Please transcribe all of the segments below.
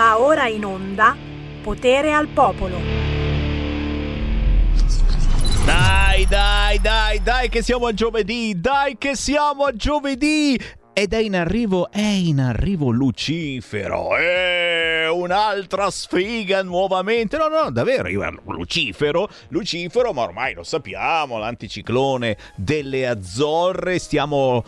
Va ora in onda Potere al Popolo. Dai che siamo a giovedì, ed è in arrivo Lucifero, un'altra sfiga nuovamente, no, davvero, Lucifero, ma ormai lo sappiamo, l'anticiclone delle Azzorre, stiamo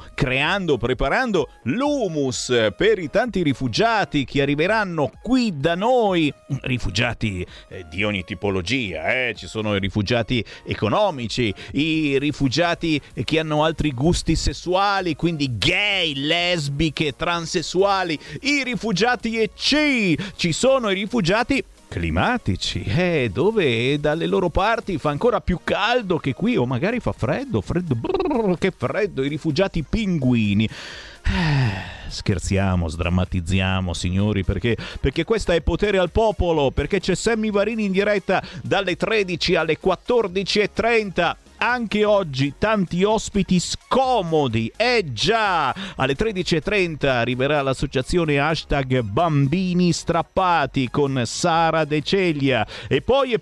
preparando l'humus per i tanti rifugiati che arriveranno qui da noi, rifugiati di ogni tipologia, ci sono i rifugiati economici, i rifugiati che hanno altri gusti sessuali, quindi gay, lesbiche, transessuali, i rifugiati EC, ci sono i rifugiati climatici, dove dalle loro parti fa ancora più caldo che qui, o magari fa freddo, brrr, che freddo, i rifugiati pinguini. Scherziamo, sdrammatizziamo, signori, perché questa è Potere al Popolo, perché c'è Sammy Varin in diretta dalle 13 alle 14:30. Anche oggi tanti ospiti scomodi, già! Alle 13:30 arriverà l'associazione #BambiniStrappati con Sara De Ceglia. E poi,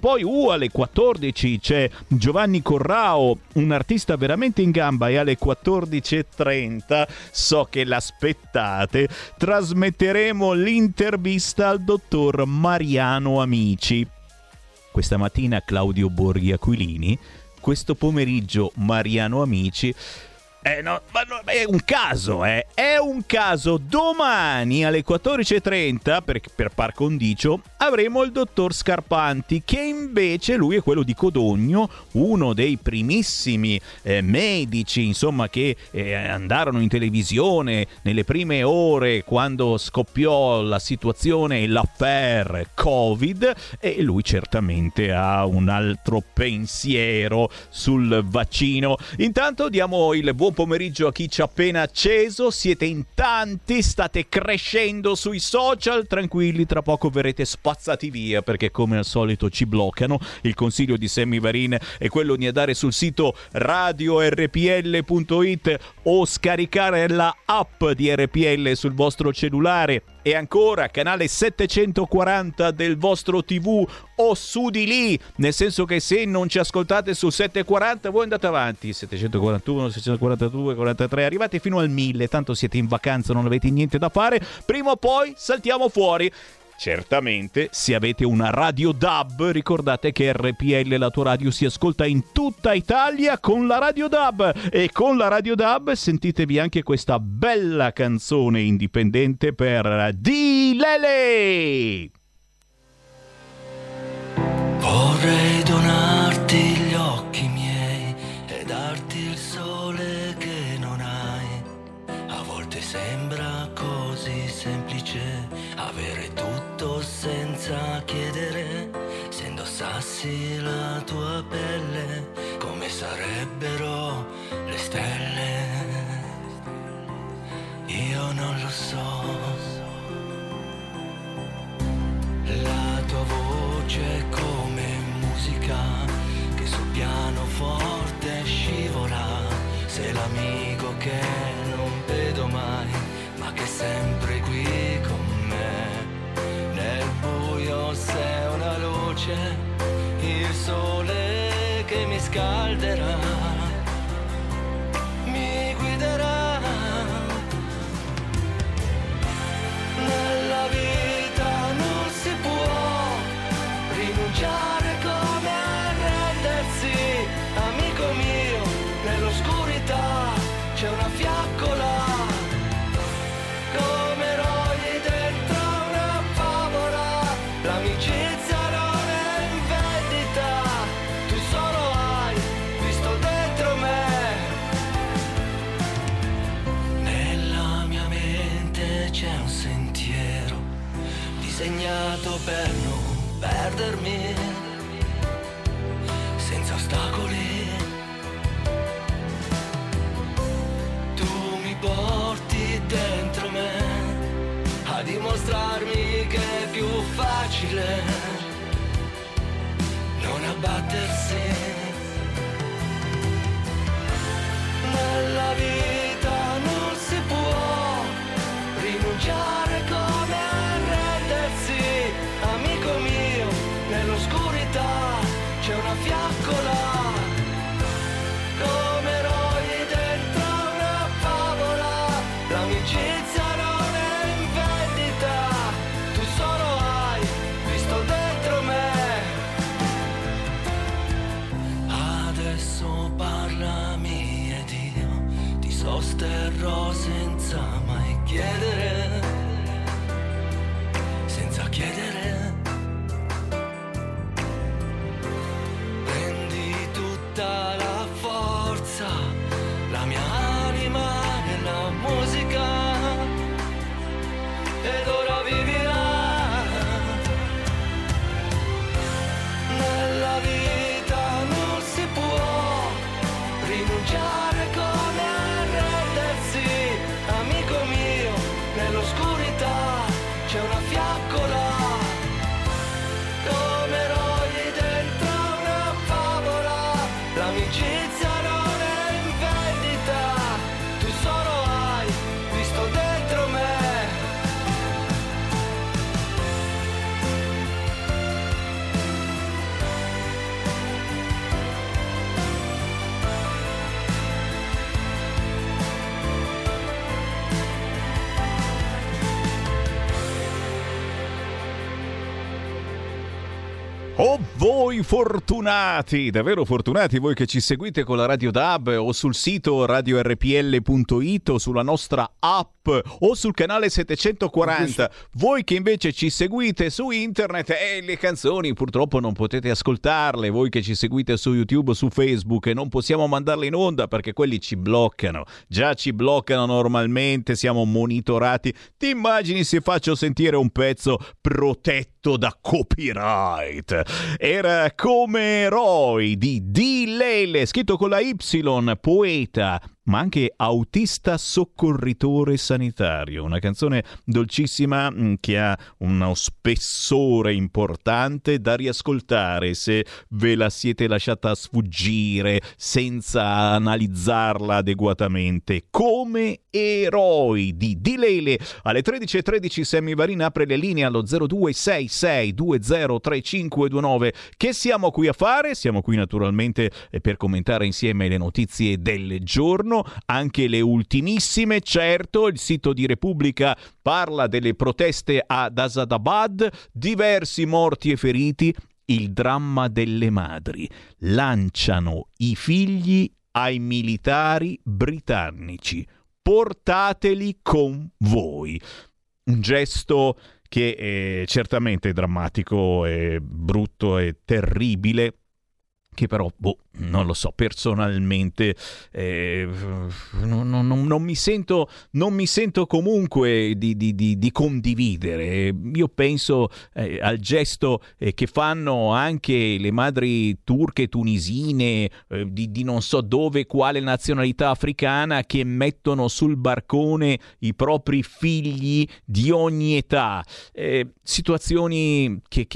alle 14 c'è Giovanni Corrao, un artista veramente in gamba, e alle 14:30, so che l'aspettate, trasmetteremo l'intervista al dottor Mariano Amici. Questa mattina Claudio Borghi Aquilini, questo pomeriggio Mariano Amici. No, è un caso. Domani alle 14:30 per par condicio avremo il dottor Scarpanti, che invece lui è quello di Codogno, uno dei primissimi medici, insomma, che andarono in televisione nelle prime ore quando scoppiò la situazione e l'affaire Covid, e lui certamente ha un altro pensiero sul vaccino. Intanto diamo il buon pomeriggio a chi ci ha appena acceso. Siete in tanti, state crescendo sui social, tranquilli, tra poco verrete spazzati via perché come al solito ci bloccano. Il consiglio di Sammy Varin è quello di andare sul sito radiorpl.it o scaricare la app di RPL sul vostro cellulare, e ancora canale 740 del vostro TV o su di lì, nel senso che se non ci ascoltate su 740 voi andate avanti, 741, 642, 43, arrivate fino al 1000, tanto siete in vacanza, non avete niente da fare, prima o poi saltiamo fuori. Certamente, se avete una radio DAB, ricordate che RPL, la tua radio, si ascolta in tutta Italia con la radio DAB. E con la radio DAB sentitevi anche questa bella canzone indipendente per Dilele. Vorrei donarti gli occhi miei e darti il sole che non hai. A volte sembra così semplice avere tutto senza chiedere, se indossassi la tua pelle, come sarebbero le stelle? Io non lo so. La tua voce è come musica che sul pianoforte scivola, sei l'amico che non vedo mai, ma che è sempre qui con me. Nel buio sei una luce, il sole che mi scalderà, mi guiderà. Nella vita non si può rinunciare come arrendersi, amico mio, nell'oscurità c'è una fiaccola. Per non perdermi, senza ostacoli, tu mi porti dentro me a dimostrarmi che è più facile non abbattersi. Nella vita non si può rinunciare come arrendersi. l'amicizia non è in vendita, tu solo hai visto dentro me. Adesso parlami ed io ti sosterrò senza mai chiedere, senza chiedere. Prendi tutta la forza, la mia anima nella musica, ed ora vivirà nella vita. Non si può rinunciare con arrendersi, amico mio, nell'oscurità c'è una fiaccola. Oh, voi fortunati, davvero fortunati voi che ci seguite con la Radio DAB o sul sito radiorpl.it o sulla nostra app o sul canale 740. Voi che invece ci seguite su internet e le canzoni purtroppo non potete ascoltarle, voi che ci seguite su YouTube o su Facebook e non possiamo mandarle in onda perché quelli ci bloccano, già ci bloccano normalmente, siamo monitorati. Ti immagini se faccio sentire un pezzo protetto da copyright? Era Come eroi di Dilele, scritto con la Y, poeta ma anche autista soccorritore sanitario, una canzone dolcissima che ha uno spessore importante da riascoltare se ve la siete lasciata sfuggire senza analizzarla adeguatamente. Come eroi di Dilele. Alle 13:13 Sammy Varin apre le linee allo 0266203529. Che siamo qui a fare? Siamo qui naturalmente per commentare insieme le notizie del giorno, anche le ultimissime, certo. Il sito di Repubblica parla delle proteste ad Asadabad, diversi morti e feriti, il dramma delle madri, lanciano i figli ai militari britannici, portateli con voi. Un gesto che è certamente drammatico, è brutto e terribile, che però, non lo so, personalmente non mi sento comunque di condividere. Io penso al gesto che fanno anche le madri turche, tunisine, di non so dove, quale nazionalità africana, che mettono sul barcone i propri figli di ogni età. Situazioni che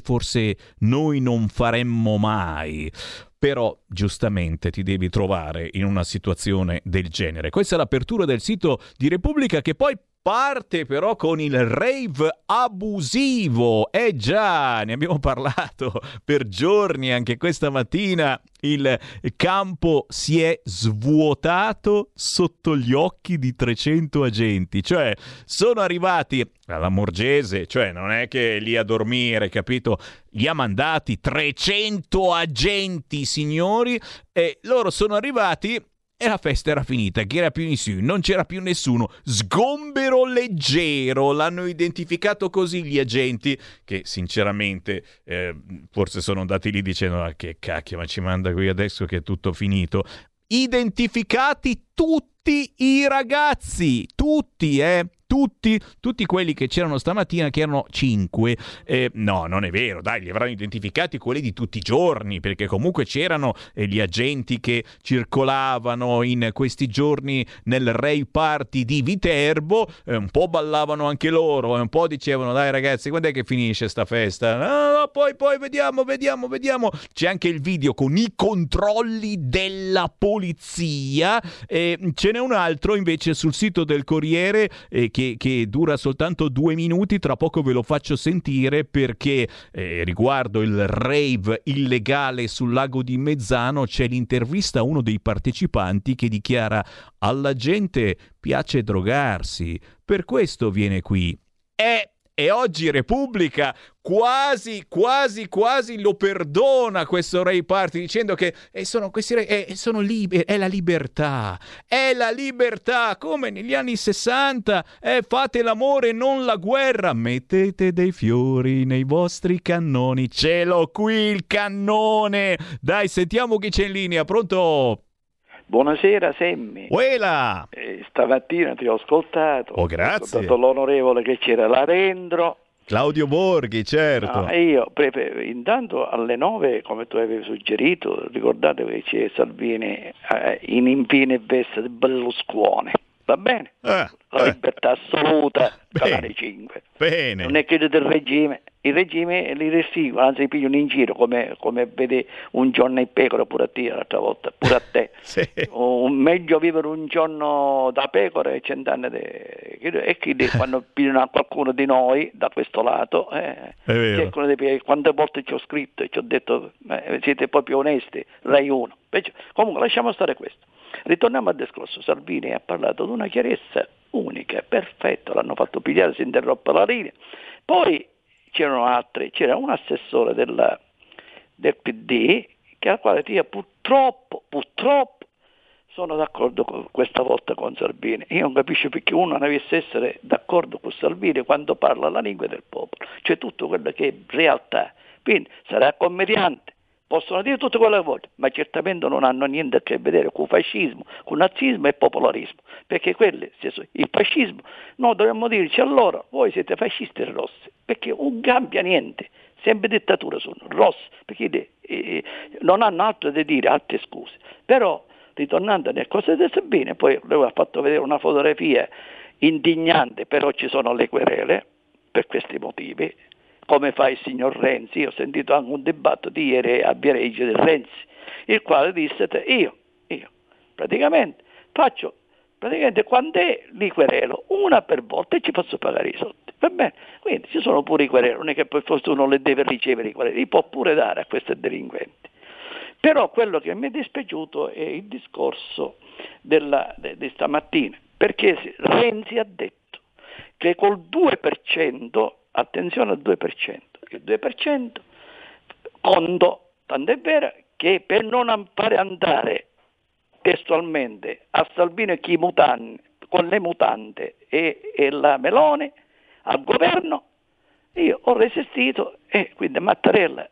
forse noi non faremmo mai. Però giustamente ti devi trovare in una situazione del genere. Questa è l'apertura del sito di Repubblica, che poi parte però con il rave abusivo. Eh già, ne abbiamo parlato per giorni anche questa mattina. Il campo si è svuotato sotto gli occhi di 300 agenti, cioè sono arrivati alla Morgese, cioè non è che lì a dormire, capito? Li ha mandati 300 agenti, signori, e loro sono arrivati e la festa era finita, che era più nessuno, non c'era più nessuno. Sgombero leggero, l'hanno identificato così gli agenti, che sinceramente forse sono andati lì dicendo ah, che cacchio, ma ci manda qui adesso che è tutto finito. Identificati tutti i ragazzi, tutti quelli che c'erano stamattina, che erano 5. No, non è vero, dai, li avranno identificati quelli di tutti i giorni, perché comunque c'erano gli agenti che circolavano in questi giorni nel rave party di Viterbo, un po' ballavano anche loro, un po' dicevano dai ragazzi, quando è che finisce sta festa? No, poi vediamo. C'è anche il video con i controlli della polizia. Ce n'è un altro invece sul sito del Corriere che che dura soltanto 2 minuti, tra poco ve lo faccio sentire, perché riguardo il rave illegale sul lago di Mezzano c'è l'intervista a uno dei partecipanti che dichiara: alla gente piace drogarsi, per questo viene qui. E oggi Repubblica quasi lo perdona questo rave party, dicendo che sono questi sono liberi, è la libertà, come negli anni 60, fate l'amore non la guerra, mettete dei fiori nei vostri cannoni. Ce l'ho qui il cannone, dai, sentiamo chi c'è in linea. Pronto? Buonasera Semmi. Uela! Stamattina ti ho ascoltato. Oh, grazie. Ho ascoltato l'onorevole che c'era, la Rendro. Claudio Borghi, certo. No, io intanto alle 9, come tu avevi suggerito, ricordate che c'è Salvini in infine veste di Berlusconi. Va bene? La libertà assoluta, canale 5. Bene. Non è che del regime. Il regime li restigo, anzi li pigliano in giro, come vede un giorno in pecora, pure a te l'altra volta, pure a te. Sì. Meglio vivere un giorno da pecora e 100 anni e quindi quando pigliano a qualcuno di noi da questo lato, quante volte ci ho scritto e ci ho detto siete proprio onesti, Rai 1. Comunque lasciamo stare questo. Ritorniamo al discorso. Salvini ha parlato di una chiarezza unica, perfetto, l'hanno fatto pigliare, si interrompe la linea. Poi c'erano altre, c'era un assessore del PD che alla quale io purtroppo sono d'accordo questa volta con Salvini. Io non capisco perché uno non avesse essere d'accordo con Salvini quando parla la lingua del popolo, cioè tutto quello che è realtà. Quindi sarà commediante, possono dire tutto quello che vogliono, ma certamente non hanno niente a che vedere con fascismo, con nazismo e popolarismo, perché il fascismo, noi dovremmo dirci allora voi siete fascisti e rossi, perché non cambia niente, sempre dittatura sono, rossi, perché non hanno altro da dire, altre scuse. Però ritornando nel corso del Sabine, poi lui ha fatto vedere una fotografia indignante, però ci sono le querele per questi motivi. Come fa il signor Renzi? Io ho sentito anche un dibattito di ieri a Viareggio del Renzi, il quale disse: io praticamente quando è li querelo una per volta e ci posso pagare i soldi, va bene? Quindi ci sono pure i quereli, non è che per forza uno le deve ricevere i quereli, li può pure dare a questi delinquenti. Però quello che mi è dispiaciuto è il discorso di stamattina, perché Renzi ha detto che col 2%, attenzione al 2%, il 2% conto, tant'è vero che per non fare andare testualmente a Salvini con le mutande e la Meloni al governo, io ho resistito e quindi Mattarella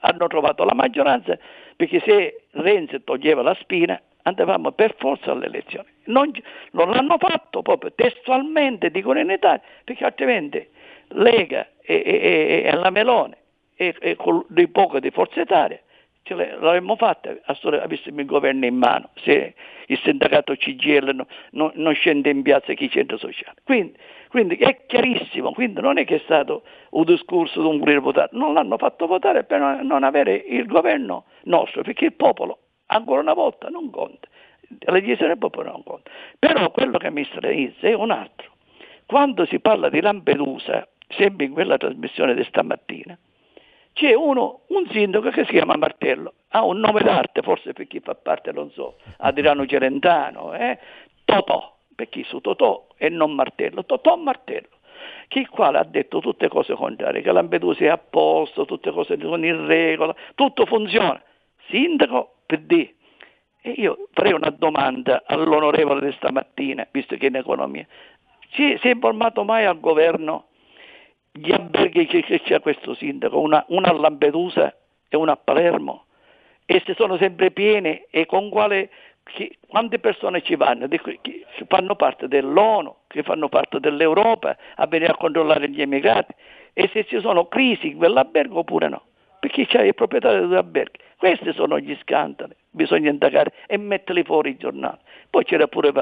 hanno trovato la maggioranza, perché se Renzi toglieva la spina andavamo per forza alle elezioni. Non l'hanno fatto proprio testualmente, dicono in Italia, perché altrimenti Lega e la Meloni e con dei poco di Forza Italia ce l'avremmo fatta, avessimo il governo in mano, se il sindacato CGIL non scende in piazza chi centro sociale. Quindi è chiarissimo, quindi non è che è stato un discorso di un voler votare, non l'hanno fatto votare per non avere il governo nostro, perché il popolo ancora una volta non conta, la decisione del popolo non conta. Però quello che mi stranizza è un altro. Quando si parla di Lampedusa, sempre in quella trasmissione di stamattina, c'è un sindaco che si chiama Martello, ha un nome d'arte, forse per chi fa parte, non so, Adirano Celentano, Totò, per chi su Totò e non Martello, Totò Martello, il quale ha detto tutte cose contrarie, che Lampedusa è a posto, tutte cose sono in regola, tutto funziona. Sindaco PD. E io farei una domanda all'onorevole di stamattina, visto che è in economia. Si è informato mai al governo gli alberghi che c'è questo sindaco, una a Lampedusa e una a Palermo, e se sono sempre piene e con quante persone ci vanno, che fanno parte dell'ONU, che fanno parte dell'Europa a venire a controllare gli emigrati, e se ci sono crisi in quell'albergo oppure no, perché c'è il proprietario degli alberghi. Questi sono gli scandali, bisogna indagare e metterli fuori i giornali. Poi c'era pure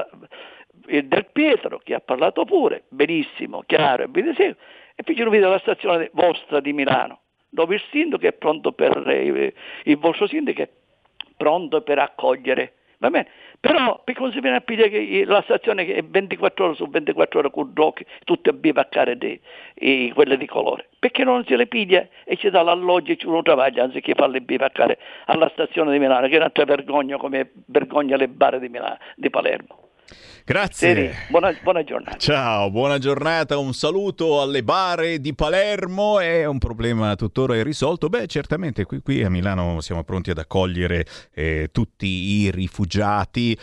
Del Pietro che ha parlato pure benissimo, chiaro e benissimo, e poi ci vedo la stazione vostra di Milano, dove il sindaco è pronto per il vostro sindaco è pronto per accogliere, va bene? Però per così viene a dire che la stazione che è 24 ore su 24 ore con droga, tutte a bivaccare quelle di colore, perché non se le piglia e ci dà l'alloggio e ci uno travaglia anziché farle bivaccare alla stazione di Milano, che è un'altra vergogna come vergogna le bare di Milano, di Palermo. Grazie. Buona giornata. Ciao, buona giornata, un saluto alle bare di Palermo. È un problema tuttora irrisolto? Beh, certamente qui a Milano siamo pronti ad accogliere tutti i rifugiati.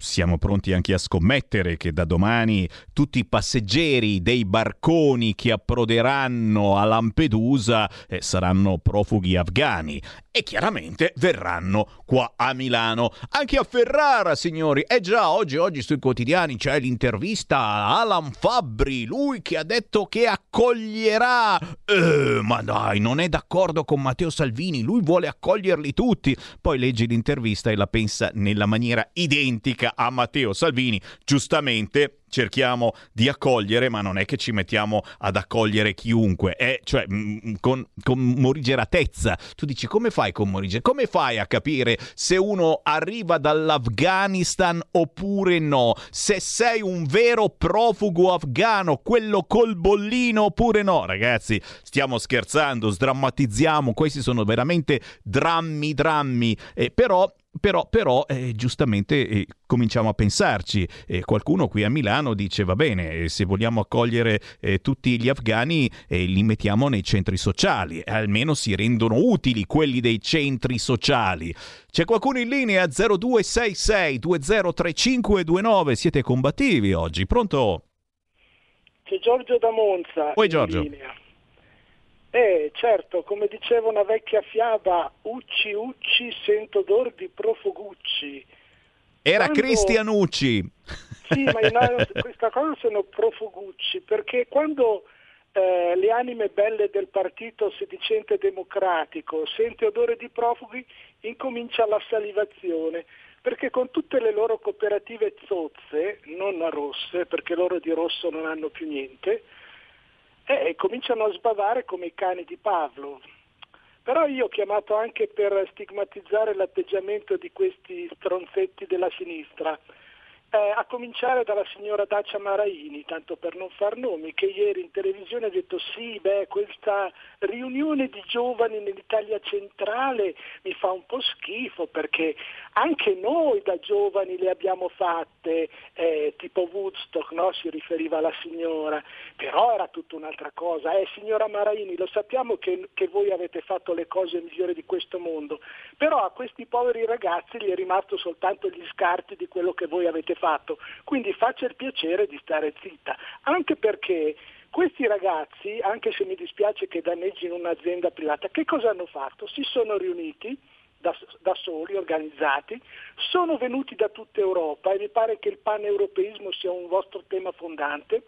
Siamo pronti anche a scommettere che da domani tutti i passeggeri dei barconi che approderanno a Lampedusa saranno profughi afghani e chiaramente verranno qua a Milano. Anche a Ferrara, signori, e già oggi sui quotidiani c'è l'intervista a Alan Fabbri, lui che ha detto che accoglierà, ma dai, non è d'accordo con Matteo Salvini, lui vuole accoglierli tutti. Poi leggi l'intervista e la pensa nella maniera identica a Matteo Salvini. Giustamente cerchiamo di accogliere, ma non è che ci mettiamo ad accogliere chiunque, cioè con morigeratezza. Tu dici, come fai con morigeratezza? Come fai a capire se uno arriva dall'Afghanistan oppure no? Se sei un vero profugo afghano, quello col bollino oppure no? Ragazzi, stiamo scherzando, sdrammatizziamo, questi sono veramente drammi, però, giustamente cominciamo a pensarci. Qualcuno qui a Milano dice va bene, se vogliamo accogliere tutti gli afghani li mettiamo nei centri sociali, almeno si rendono utili quelli dei centri sociali. C'è qualcuno in linea? 0266 203529, siete combattivi oggi, pronto? C'è Giorgio da Monza. Poi Giorgio linea. Certo, come diceva una vecchia fiaba, Ucci, sento odor di profugucci. Era Cristian Ucci. Sì, ma questa cosa sono profugucci, perché quando le anime belle del partito sedicente democratico sente odore di profughi, incomincia la salivazione, perché con tutte le loro cooperative zozze, non rosse, perché loro di rosso non hanno più niente, e cominciano a sbavare come i cani di Pavlov. Però io ho chiamato anche per stigmatizzare l'atteggiamento di questi stronzetti della sinistra, a cominciare dalla signora Dacia Maraini, tanto per non far nomi, che ieri in televisione ha detto questa riunione di giovani nell'Italia centrale mi fa un po' schifo, perché anche noi da giovani le abbiamo fatte, tipo Woodstock, no? Si riferiva alla signora, però era tutta un'altra cosa. Signora Maraini, lo sappiamo che voi avete fatto le cose migliori di questo mondo, però a questi poveri ragazzi gli è rimasto soltanto gli scarti di quello che voi avete fatto, quindi faccia il piacere di stare zitta, anche perché questi ragazzi, anche se mi dispiace che danneggino un'azienda privata, che cosa hanno fatto? Si sono riuniti da soli, organizzati, sono venuti da tutta Europa e mi pare che il paneuropeismo sia un vostro tema fondante,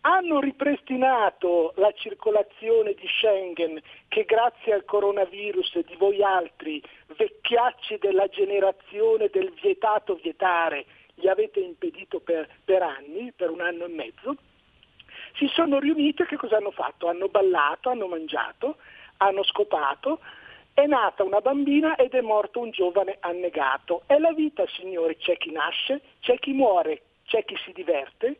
hanno ripristinato la circolazione di Schengen che grazie al coronavirus e di voi altri vecchiacci della generazione del vietato vietare gli avete impedito per anni, per un anno e mezzo. Si sono riuniti e che cosa hanno fatto? Hanno ballato, hanno mangiato, hanno scopato, è nata una bambina ed è morto un giovane annegato. È la vita, signori, c'è chi nasce, c'è chi muore, c'è chi si diverte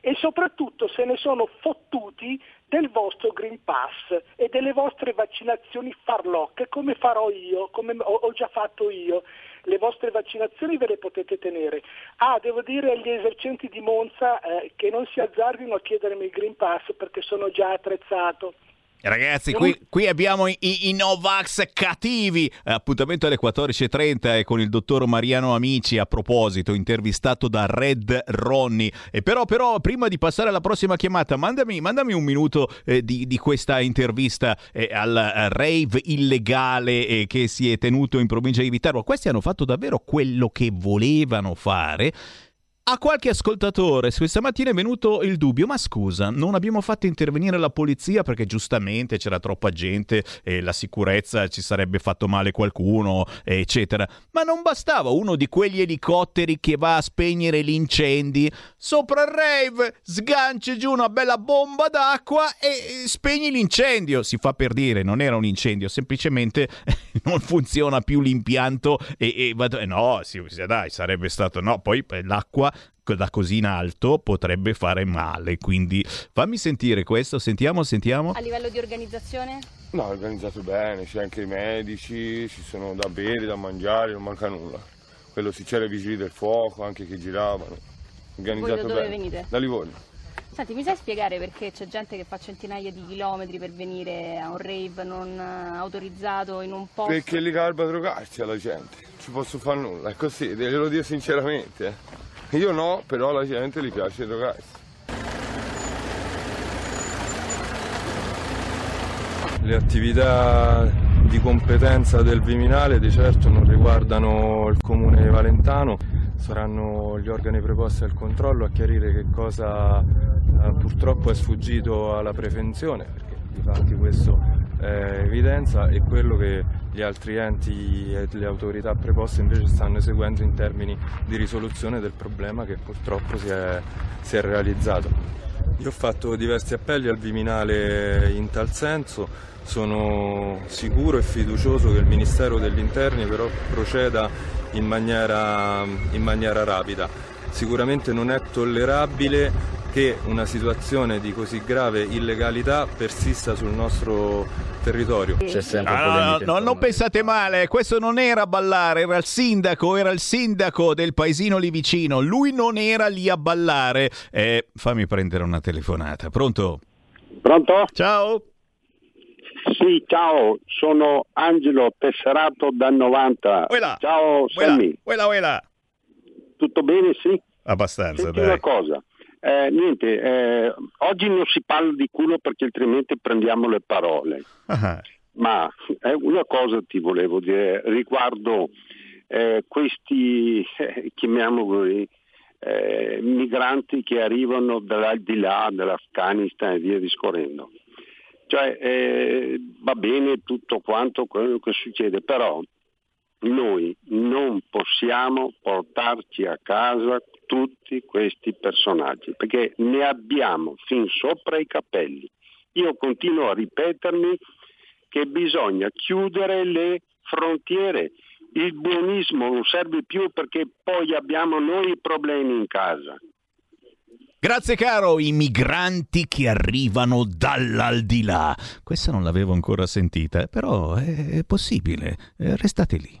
e soprattutto se ne sono fottuti del vostro Green Pass e delle vostre vaccinazioni farlocche, come farò io, come ho già fatto io. Le vostre vaccinazioni ve le potete tenere. Devo dire agli esercenti di Monza che non si azzardino a chiedermi il Green Pass perché sono già attrezzato. Ragazzi, qui abbiamo i Novax cattivi. Appuntamento alle 14.30 con il dottor Mariano Amici, a proposito, intervistato da Red Ronnie. E però, prima di passare alla prossima chiamata, mandami un minuto di questa intervista al rave illegale che si è tenuto in provincia di Viterbo. Questi hanno fatto davvero quello che volevano fare. A qualche ascoltatore questa mattina è venuto il dubbio: ma scusa, non abbiamo fatto intervenire la polizia perché giustamente c'era troppa gente e la sicurezza, ci sarebbe fatto male qualcuno, eccetera. Ma non bastava uno di quegli elicotteri che va a spegnere gli incendi? Sopra il rave sganci giù una bella bomba d'acqua e spegni l'incendio. Si fa per dire, non era un incendio, semplicemente non funziona più l'impianto e no, dai, sarebbe stato no, poi l'acqua da così in alto potrebbe fare male, quindi fammi sentire questo, sentiamo. A livello di organizzazione? No, organizzato bene, c'è anche i medici, ci sono da bere, da mangiare, non manca nulla. Quello sì, c'era i vigili del fuoco anche che giravano. Organizzato bene. Da dove venite? Da Livorno. Senti, mi sai spiegare perché c'è gente che fa centinaia di chilometri per venire a un rave non autorizzato in un posto? Perché li garba drogarsi alla gente, non ci posso fare nulla, è così, glielo dico sinceramente. Io no, però alla gente gli piace drogarsi. Le attività di competenza del Viminale di certo non riguardano il comune valentano, saranno gli organi preposti al controllo a chiarire che cosa purtroppo è sfuggito alla prevenzione, perché infatti questo è evidenza, e quello che gli altri enti e le autorità preposte invece stanno eseguendo in termini di risoluzione del problema che purtroppo si è realizzato. Io ho fatto diversi appelli al Viminale in tal senso, sono sicuro e fiducioso che il Ministero degli Interni però proceda in maniera rapida. Sicuramente non è tollerabile che una situazione di così grave illegalità persista sul nostro territorio. C'è sempre no, non pensate male, questo non era a ballare, era il sindaco del paesino lì vicino, lui non era lì a ballare. Fammi prendere una telefonata. Pronto? Ciao. Sì, ciao, sono Angelo Tesserato da 90. Uela. Ciao Sammy. Uela. Tutto bene, sì? Abbastanza. Senti, dai. Una cosa. Oggi non si parla di culo perché altrimenti prendiamo le parole. Uh-huh. Ma una cosa ti volevo dire riguardo questi chiamiamoli migranti che arrivano di là, dall'Afghanistan e via discorrendo. Cioè va bene tutto quanto quello che succede, però noi non possiamo portarci a casa tutti questi personaggi perché ne abbiamo fin sopra i capelli. Io continuo a ripetermi che bisogna chiudere le frontiere, il buonismo non serve più perché poi abbiamo noi i problemi in casa. Grazie caro, i migranti che arrivano dall'aldilà. Questa non l'avevo ancora sentita, però è possibile. Restate lì.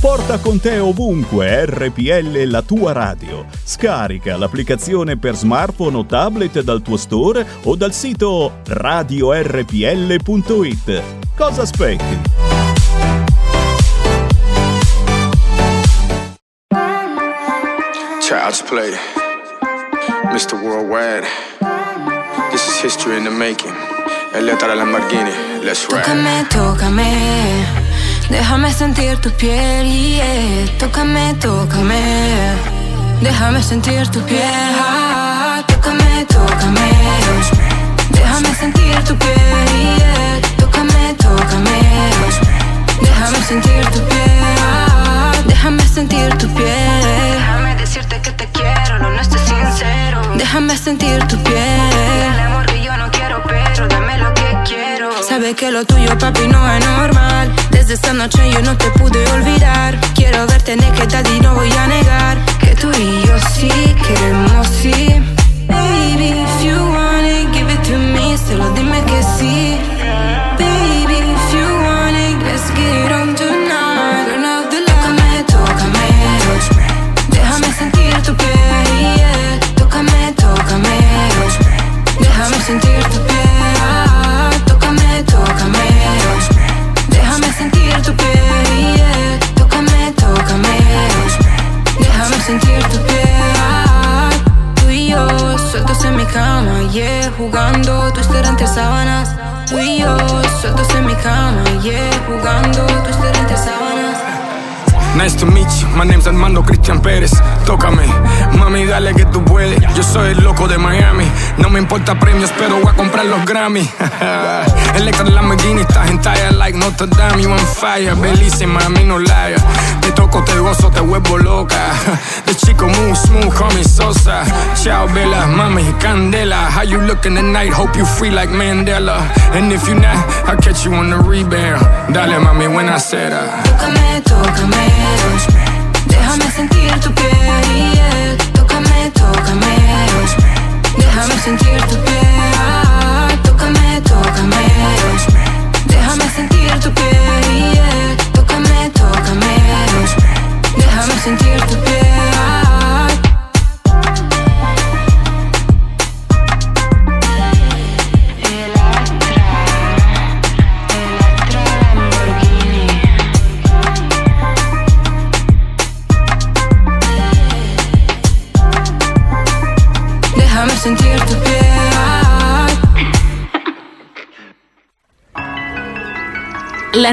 Porta con te ovunque RPL, la tua radio. Scarica l'applicazione per smartphone o tablet dal tuo store o dal sito radiorpl.it. Cosa aspetti? Child's Play. Mr. Worldwide, this is history in the making. Eletta la Lamborghini, let's ride. Tócame, déjame sentir tu piel, yeah. Tócame, déjame sentir tu piel, ah. Tócame, déjame sentir tu piel, yeah. Tócame, déjame sentir tu piel, ah. Déjame sentir tu piel, déjame decirte que te quiero, no necesito Déjame sentir tu piel. El amor que yo no quiero, pero dame lo que quiero. Sabes que lo tuyo, papi, no es normal. Desde esta noche yo no te pude olvidar. Quiero verte naked y no voy a negar que tú y yo sí queremos, sí. Baby, if you want it, give it to me. Solo dime que sí. Baby, if you want it, let's get it on tonight. Turn out the light. Tócame, tócame. Déjame sentir tu piel, yeah. Tócame, tócame. Déjame sentir tu piel. Tócame, tócame. Déjame sentir tu piel, yeah. Tócame, tócame. Déjame sentir tu piel. Tú y yo, sueltos en mi cama, yeah. Jugando, tú estar entre sábanas. Tú y yo, sueltos en mi cama, yeah. Jugando, tú estar entre sábanas. Nice to meet you, my name's Armando Cristian Pérez. Tócame, mami, dale que tú puedes. Yo soy el loco de Miami. No me importa premios, pero voy a comprar los Grammy. Electra Lamborghini, estás en talla like Notre Dame. You on fire, Belice, mami, no liar. Te toco, te gozo, te vuelvo loca. De chico, move smooth, call me Sosa. Ciao, Bella, mami, Candela. How you looking at night, hope you free like Mandela. And if you not, I'll catch you on the rebound. Dale, mami, buena cera. Tócame, tócame. Déjame sentir tu piel, yeah. Tócame, tócame. Déjame sentir tu piel. Tócame, tócame. Déjame sentir tu piel, yeah. Tócame, tócame. Déjame sentir tu piel. Sentir tu piel. La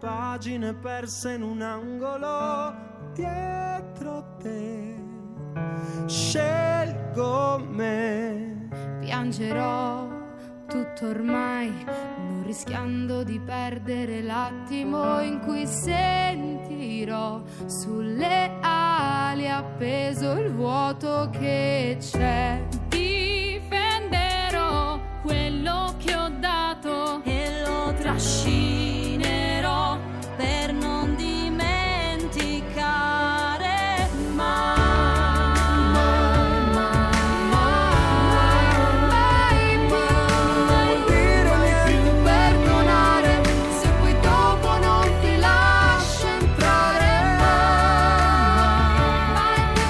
Pagine perse in un angolo dietro te, scelgo me. Piangerò tutto ormai, non rischiando di perdere l'attimo in cui sentirò sulle ali appeso il vuoto che c'è. Difenderò quello che ho dato e lo trascino per non dimenticare mai più dirmi, perdonare se poi dopo non ti lascio entrare mai più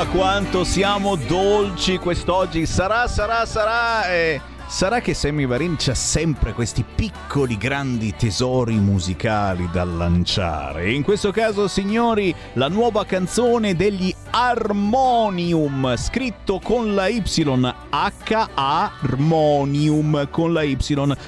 ma quanto siamo dolci quest'oggi. Sarà che Sammy Varin c'ha sempre questi piccoli grandi tesori musicali da lanciare. In questo caso, signori, la nuova canzone degli Harmonium, scritto con la Y, H-A-Rmonium con la Y.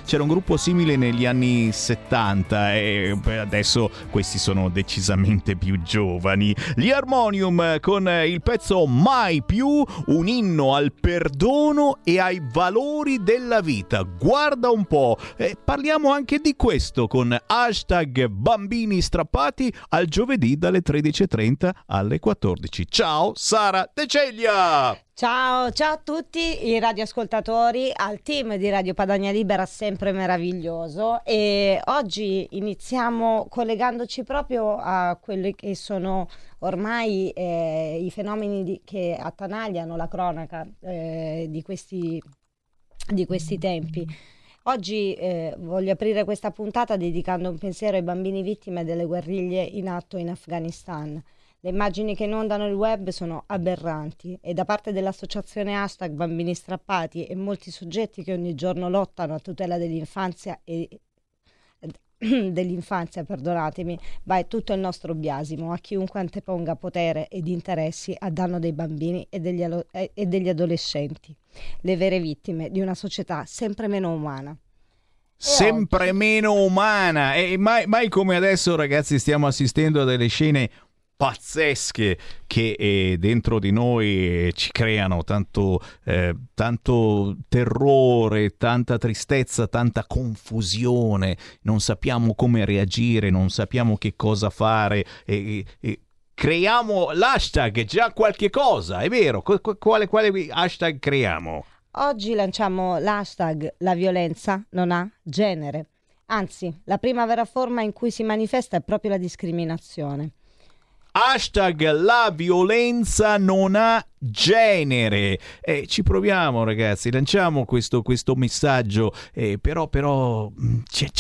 C'era un gruppo simile negli anni 70 e adesso questi sono decisamente più giovani. Gli Harmonium con il pezzo Mai Più, un inno al perdono e ai valori della vita. Guarda un po', parliamo anche di questo con hashtag bambini strappati al giovedì dalle 13.30 alle 14. Ciao Sara De Ceglia! Ciao a tutti i radioascoltatori, al team di Radio Padania Libera, sempre meraviglioso, e oggi iniziamo collegandoci proprio a quelli che sono ormai i fenomeni che attanagliano la cronaca di questi tempi. Oggi voglio aprire questa puntata dedicando un pensiero ai bambini vittime delle guerriglie in atto in Afghanistan. Le immagini che inondano il web sono aberranti e da parte dell'associazione hashtag Bambini Strappati e molti soggetti che ogni giorno lottano a tutela dell'infanzia va tutto il nostro biasimo a chiunque anteponga potere ed interessi a danno dei bambini e degli adolescenti, le vere vittime di una società sempre meno umana. Sempre meno umana, e mai come adesso, ragazzi, stiamo assistendo a delle scene pazzesche che dentro di noi ci creano tanto terrore, tanta tristezza, tanta confusione. Non sappiamo come reagire, non sappiamo che cosa fare. Creiamo l'hashtag, già qualche cosa, è vero? Quale hashtag creiamo? Oggi lanciamo l'hashtag La violenza non ha genere. Anzi, la prima vera forma in cui si manifesta è proprio la discriminazione. Hashtag La violenza non ha genere. Ci proviamo, ragazzi, lanciamo questo messaggio, però c'è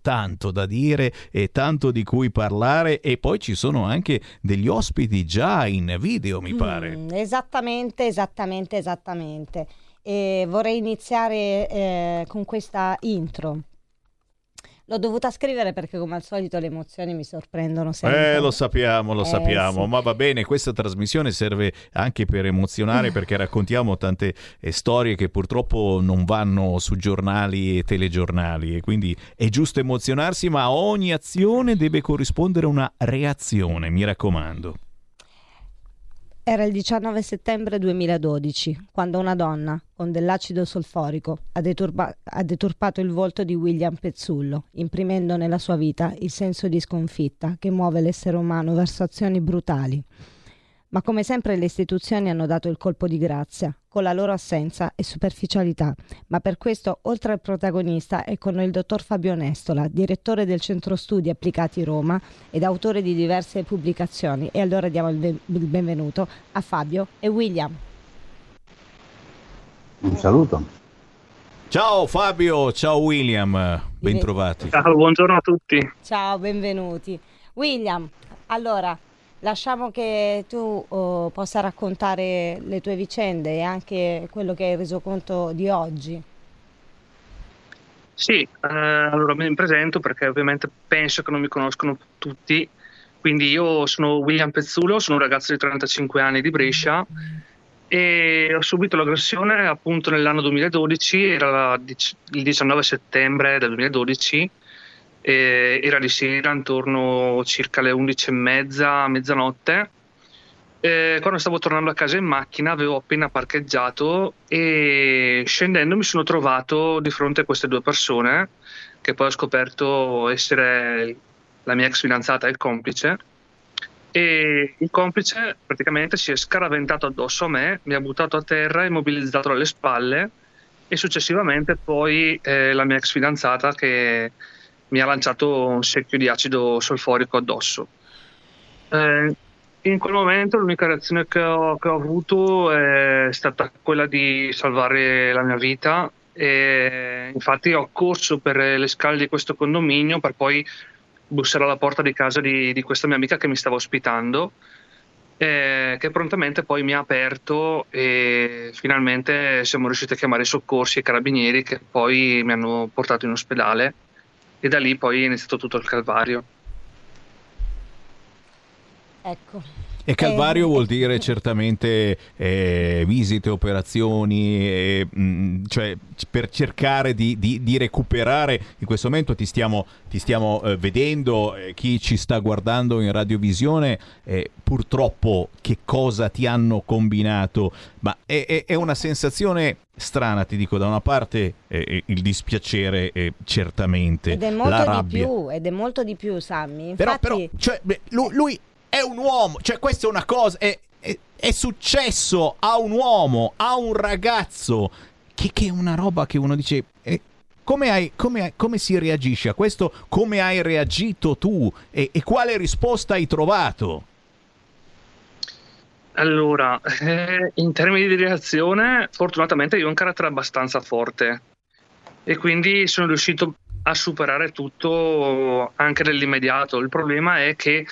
tanto da dire e tanto di cui parlare, e poi ci sono anche degli ospiti già in video, mi pare. Esattamente. E vorrei iniziare con questa intro. L'ho dovuta scrivere perché, come al solito, le emozioni mi sorprendono sempre. Lo sappiamo, sì. Ma va bene, questa trasmissione serve anche per emozionare, perché raccontiamo tante storie che purtroppo non vanno su giornali e telegiornali, e quindi è giusto emozionarsi, ma ogni azione deve corrispondere a una reazione, mi raccomando. Era il 19 settembre 2012, quando una donna, con dell'acido solforico, ha deturpato il volto di William Pezzullo, imprimendo nella sua vita il senso di sconfitta che muove l'essere umano verso azioni brutali. Ma come sempre le istituzioni hanno dato il colpo di grazia, con la loro assenza e superficialità. Ma per questo, oltre al protagonista, è con noi il dottor Fabio Nestola, direttore del Centro Studi Applicati Roma ed autore di diverse pubblicazioni. E allora diamo il benvenuto a Fabio e William. Un saluto. Ciao Fabio, ciao William, bentrovati. Ciao, buongiorno a tutti. Ciao, benvenuti. William, allora, lasciamo che tu possa raccontare le tue vicende e anche quello che hai reso conto di oggi. Sì, allora mi presento, perché ovviamente penso che non mi conoscono tutti. Quindi io sono William Pezzullo, sono un ragazzo di 35 anni di Brescia e ho subito l'aggressione appunto nell'anno 2012, era il 19 settembre del 2012. Era di sera, intorno circa alle 11:30, mezzanotte. Quando stavo tornando a casa in macchina, avevo appena parcheggiato e scendendo mi sono trovato di fronte a queste due persone, che poi ho scoperto essere la mia ex fidanzata e il complice. E il complice praticamente si è scaraventato addosso a me, mi ha buttato a terra, immobilizzato alle spalle, e successivamente poi la mia ex fidanzata che mi ha lanciato un secchio di acido solforico addosso. In quel momento l'unica reazione che ho avuto è stata quella di salvare la mia vita, e infatti ho corso per le scale di questo condominio per poi bussare alla porta di casa di questa mia amica che mi stava ospitando, che prontamente poi mi ha aperto e finalmente siamo riusciti a chiamare i soccorsi e i carabinieri, che poi mi hanno portato in ospedale, e da lì poi è iniziato tutto il calvario. Ecco. E calvario vuol dire certamente visite, operazioni, cioè per cercare di recuperare. In questo momento ti stiamo vedendo, chi ci sta guardando in radiovisione, purtroppo che cosa ti hanno combinato, ma è una sensazione strana, ti dico, da una parte il dispiacere certamente, ed è molto la rabbia, ed è molto di più Sammy. Infatti... però cioè, beh, lui è un uomo, cioè questa è una cosa, è successo a un uomo, a un ragazzo, che è una roba che uno dice, come si reagisce a questo, come hai reagito tu e quale risposta hai trovato? Allora, in termini di reazione, fortunatamente io ho un carattere abbastanza forte e quindi sono riuscito a superare tutto anche nell'immediato. Il problema è che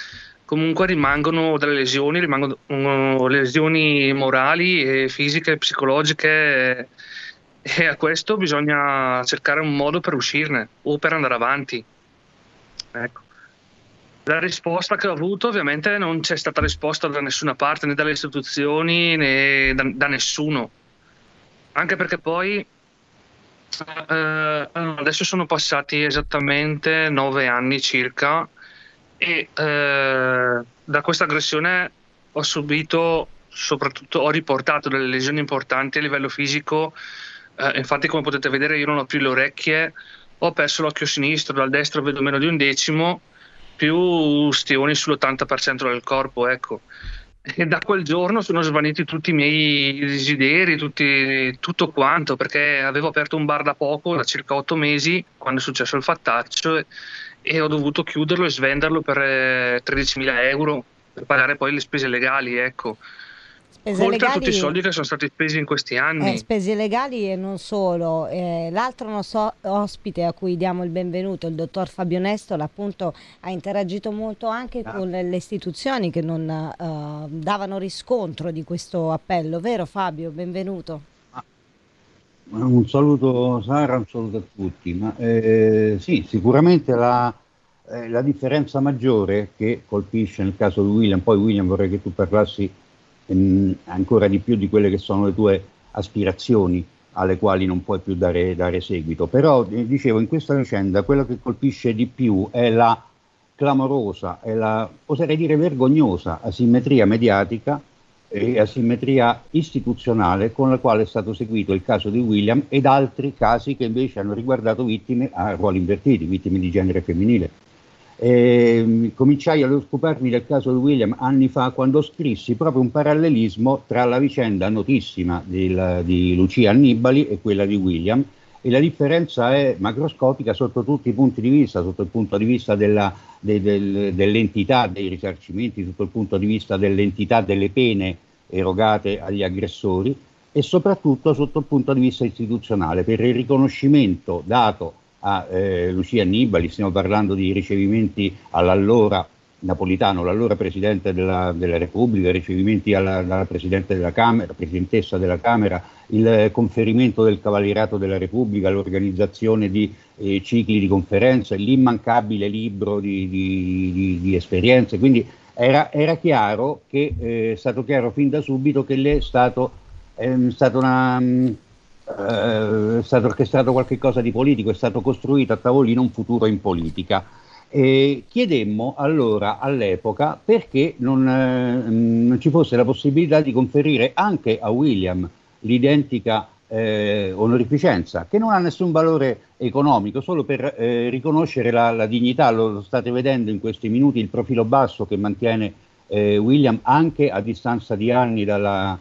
comunque rimangono delle lesioni, rimangono lesioni morali e fisiche, psicologiche, e a questo bisogna cercare un modo per uscirne o per andare avanti. Ecco. La risposta che ho avuto, ovviamente non c'è stata risposta da nessuna parte, né dalle istituzioni né da nessuno, anche perché poi adesso sono passati esattamente 9 anni circa. E da questa aggressione ho subito, soprattutto ho riportato delle lesioni importanti a livello fisico, infatti come potete vedere io non ho più le orecchie, ho perso l'occhio sinistro, dal destro vedo meno di 1/10, più stioni sull'80% del corpo, ecco. E da quel giorno sono svaniti tutti i miei desideri, tutto quanto, perché avevo aperto un bar da poco, da circa 8 mesi, quando è successo il fattaccio, e ho dovuto chiuderlo e svenderlo per 13.000 euro per pagare poi le spese legali, ecco. Oltre a tutti i soldi che sono stati spesi in questi anni. Spese legali e non solo. L'altro nostro ospite a cui diamo il benvenuto, il dottor Fabio Nestola, appunto ha interagito molto anche con le istituzioni che non davano riscontro di questo appello, vero Fabio? Benvenuto. Un saluto Sara, un saluto a tutti. Ma, sì, sicuramente la differenza maggiore che colpisce nel caso di William, poi William vorrei che tu parlassi ancora di più di quelle che sono le tue aspirazioni alle quali non puoi più dare seguito, però dicevo, in questa vicenda quello che colpisce di più è la clamorosa, è la, oserei dire, vergognosa asimmetria mediatica e asimmetria istituzionale con la quale è stato seguito il caso di William ed altri casi che invece hanno riguardato vittime a ruoli invertiti, vittime di genere femminile. Cominciai ad occuparmi del caso di William anni fa quando scrissi proprio un parallelismo tra la vicenda notissima di Lucia Annibali e quella di William, e la differenza è macroscopica sotto tutti i punti di vista, sotto il punto di vista dell'entità dei risarcimenti, sotto il punto di vista dell'entità delle pene erogate agli aggressori e soprattutto sotto il punto di vista istituzionale, per il riconoscimento dato a Lucia Annibali. Stiamo parlando di ricevimenti all'allora Napolitano, l'allora Presidente della Repubblica, ricevimenti alla Presidente della Camera, Presidentessa della Camera, il conferimento del Cavalierato della Repubblica, l'organizzazione di cicli di conferenze, l'immancabile libro di esperienze. Quindi era chiaro che è stato chiaro fin da subito che lei è stato qualcosa di politico, è stato costruito a tavolino un futuro in politica. Chiedemmo allora all'epoca perché non ci fosse la possibilità di conferire anche a William l'identica onorificenza, che non ha nessun valore economico, solo per riconoscere la dignità. Lo state vedendo in questi minuti il profilo basso che mantiene William anche a distanza di anni da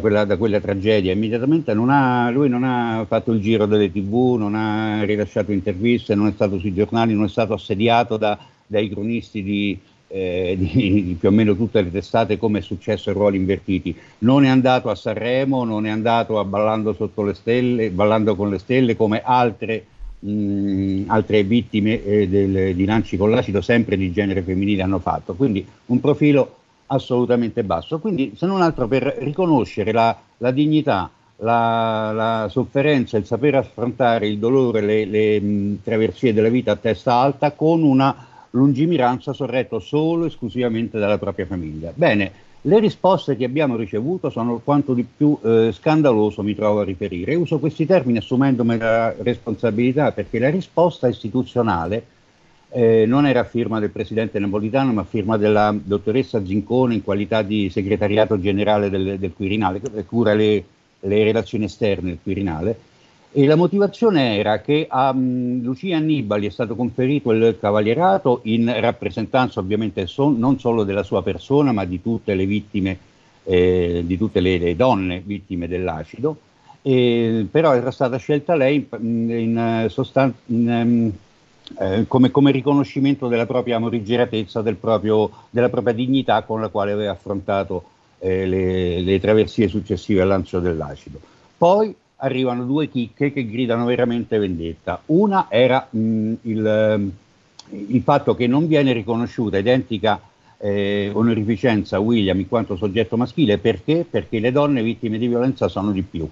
quella tragedia. Immediatamente lui non ha fatto il giro delle TV, non ha rilasciato interviste, non è stato sui giornali, non è stato assediato dai cronisti di più o meno tutte le testate, come è successo ai ruoli invertiti. Non è andato a Sanremo, non è andato a Ballando con le Stelle, come altre vittime di lanci con l'acido sempre di genere femminile hanno fatto. Quindi un profilo assolutamente basso. Quindi, se non altro per riconoscere la dignità, la sofferenza, il saper affrontare il dolore, le traversie della vita a testa alta con una lungimiranza sorretto solo e esclusivamente dalla propria famiglia. Bene, le risposte che abbiamo ricevuto sono quanto di più scandaloso mi trovo a riferire. Uso questi termini assumendomi la responsabilità, perché la risposta istituzionale non era firma del presidente Napolitano, ma firma della dottoressa Zincone in qualità di segretariato generale del Quirinale, che cura le relazioni esterne del Quirinale, e la motivazione era che a Lucia Annibali è stato conferito il cavalierato in rappresentanza ovviamente non solo della sua persona, ma di tutte le vittime, di tutte le donne vittime dell'acido, però era stata scelta lei in sostanza come riconoscimento della propria morigeratezza, della propria dignità con la quale aveva affrontato le traversie successive al lancio dell'acido. Poi arrivano due chicche che gridano veramente vendetta. Una era il fatto che non viene riconosciuta identica onorificenza a William in quanto soggetto maschile. Perché? Perché le donne vittime di violenza sono di più.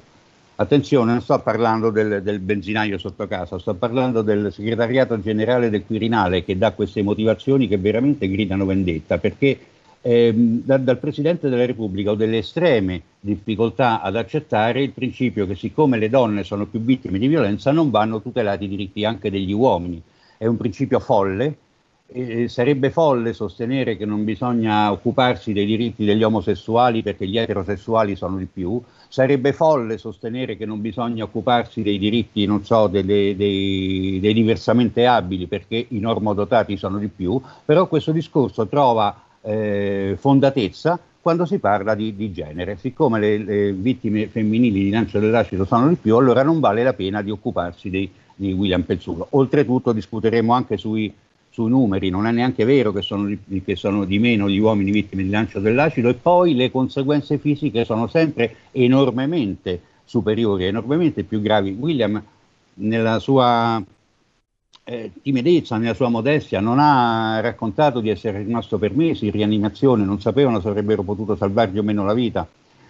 Attenzione, non sto parlando del benzinaio sotto casa, sto parlando del segretariato generale del Quirinale che dà queste motivazioni che veramente gridano vendetta, perché dal Presidente della Repubblica ho delle estreme difficoltà ad accettare il principio che, siccome le donne sono più vittime di violenza, non vanno tutelati i diritti anche degli uomini. È un principio folle, sarebbe folle sostenere che non bisogna occuparsi dei diritti degli omosessuali perché gli eterosessuali sono di più, sarebbe folle sostenere che non bisogna occuparsi dei diritti, non so, dei diversamente abili perché i normodotati sono di più, però questo discorso trova fondatezza quando si parla di genere. Siccome le vittime femminili di lancio dell'acido sono di più, allora non vale la pena di occuparsi di William Pezzullo. Oltretutto discuteremo anche sui numeri, non è neanche vero che sono di meno gli uomini vittime di lancio dell'acido, e poi le conseguenze fisiche sono sempre enormemente superiori, enormemente più gravi. William, nella sua timidezza, nella sua modestia, non ha raccontato di essere rimasto per mesi in rianimazione, non sapevano se avrebbero potuto salvargli o meno la vita.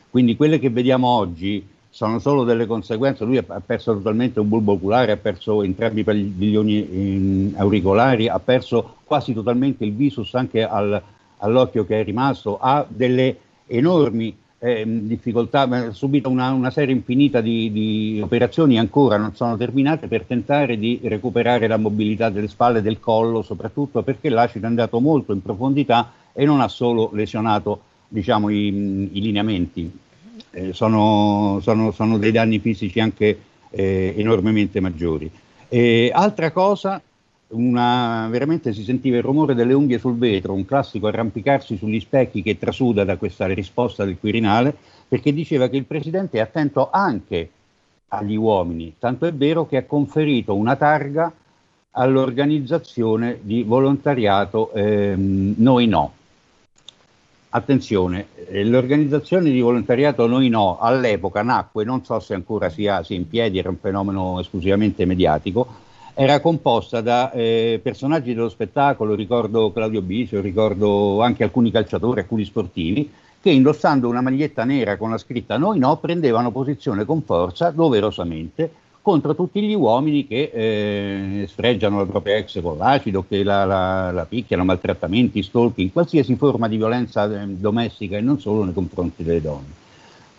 Quindi quelle che vediamo oggi sono solo delle conseguenze. Lui ha perso totalmente un bulbo oculare, ha perso entrambi i padiglioni auricolari, ha perso quasi totalmente il visus anche all'occhio che è rimasto, ha delle enormi difficoltà, ha subito una serie infinita di operazioni ancora non sono terminate per tentare di recuperare la mobilità delle spalle e del collo, soprattutto perché l'acido è andato molto in profondità e non ha solo lesionato, diciamo, i lineamenti, sono dei danni fisici anche enormemente maggiori. Altra cosa, veramente si sentiva il rumore delle unghie sul vetro, un classico arrampicarsi sugli specchi che trasuda da questa risposta del Quirinale, perché diceva che il presidente è attento anche agli uomini, tanto è vero che ha conferito una targa all'organizzazione di volontariato Noi No. Attenzione, l'organizzazione di volontariato Noi No all'epoca nacque, non so se ancora sia in piedi, era un fenomeno esclusivamente mediatico. Era composta da personaggi dello spettacolo, ricordo Claudio Bisio, ricordo anche alcuni calciatori, alcuni sportivi, che indossando una maglietta nera con la scritta Noi No prendevano posizione con forza, doverosamente, contro tutti gli uomini che sfregiano la propria ex con l'acido, che la picchiano, maltrattamenti, stalking, qualsiasi forma di violenza domestica e non solo nei confronti delle donne.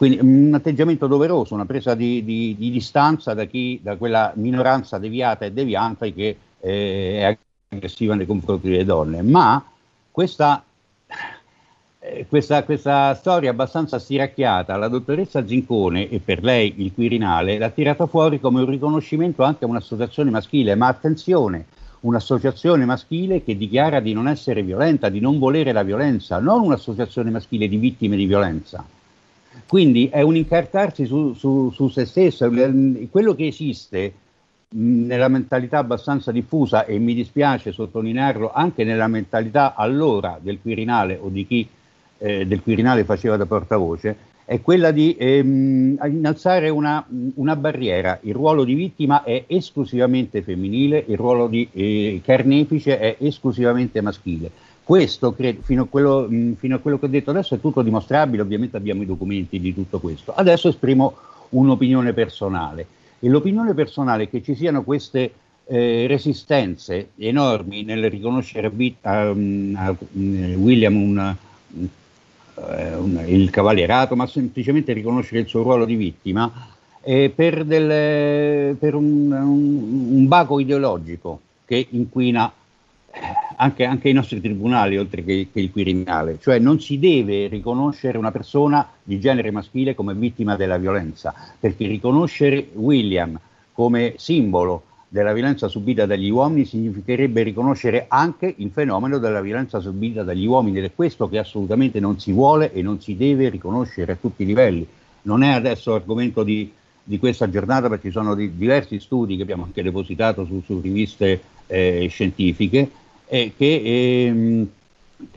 Quindi un atteggiamento doveroso, una presa di distanza da quella minoranza deviata e deviante che è aggressiva nei confronti delle donne. Ma questa storia abbastanza stiracchiata, la dottoressa Zincone, e per lei il Quirinale, l'ha tirata fuori come un riconoscimento anche a un'associazione maschile. Ma attenzione, un'associazione maschile che dichiara di non essere violenta, di non volere la violenza, non un'associazione maschile di vittime di violenza. Quindi è un incartarsi su se stesso. Quello che esiste nella mentalità abbastanza diffusa, e mi dispiace sottolinearlo, anche nella mentalità allora del Quirinale o di chi del Quirinale faceva da portavoce, è quella di innalzare una barriera. Il ruolo di vittima è esclusivamente femminile, il ruolo di carnefice è esclusivamente maschile. Questo credo, fino a quello che ho detto adesso è tutto dimostrabile, ovviamente abbiamo i documenti di tutto questo. Adesso esprimo un'opinione personale, e l'opinione personale è che ci siano queste resistenze enormi nel riconoscere a William il cavalierato, ma semplicemente riconoscere il suo ruolo di vittima per un baco ideologico che inquina anche i nostri tribunali, oltre che il Quirinale. Cioè non si deve riconoscere una persona di genere maschile come vittima della violenza, perché riconoscere William come simbolo della violenza subita dagli uomini significherebbe riconoscere anche il fenomeno della violenza subita dagli uomini, ed è questo che assolutamente non si vuole e non si deve riconoscere a tutti i livelli. Non è adesso argomento di questa giornata, perché ci sono diversi studi che abbiamo anche depositato su riviste scientifiche che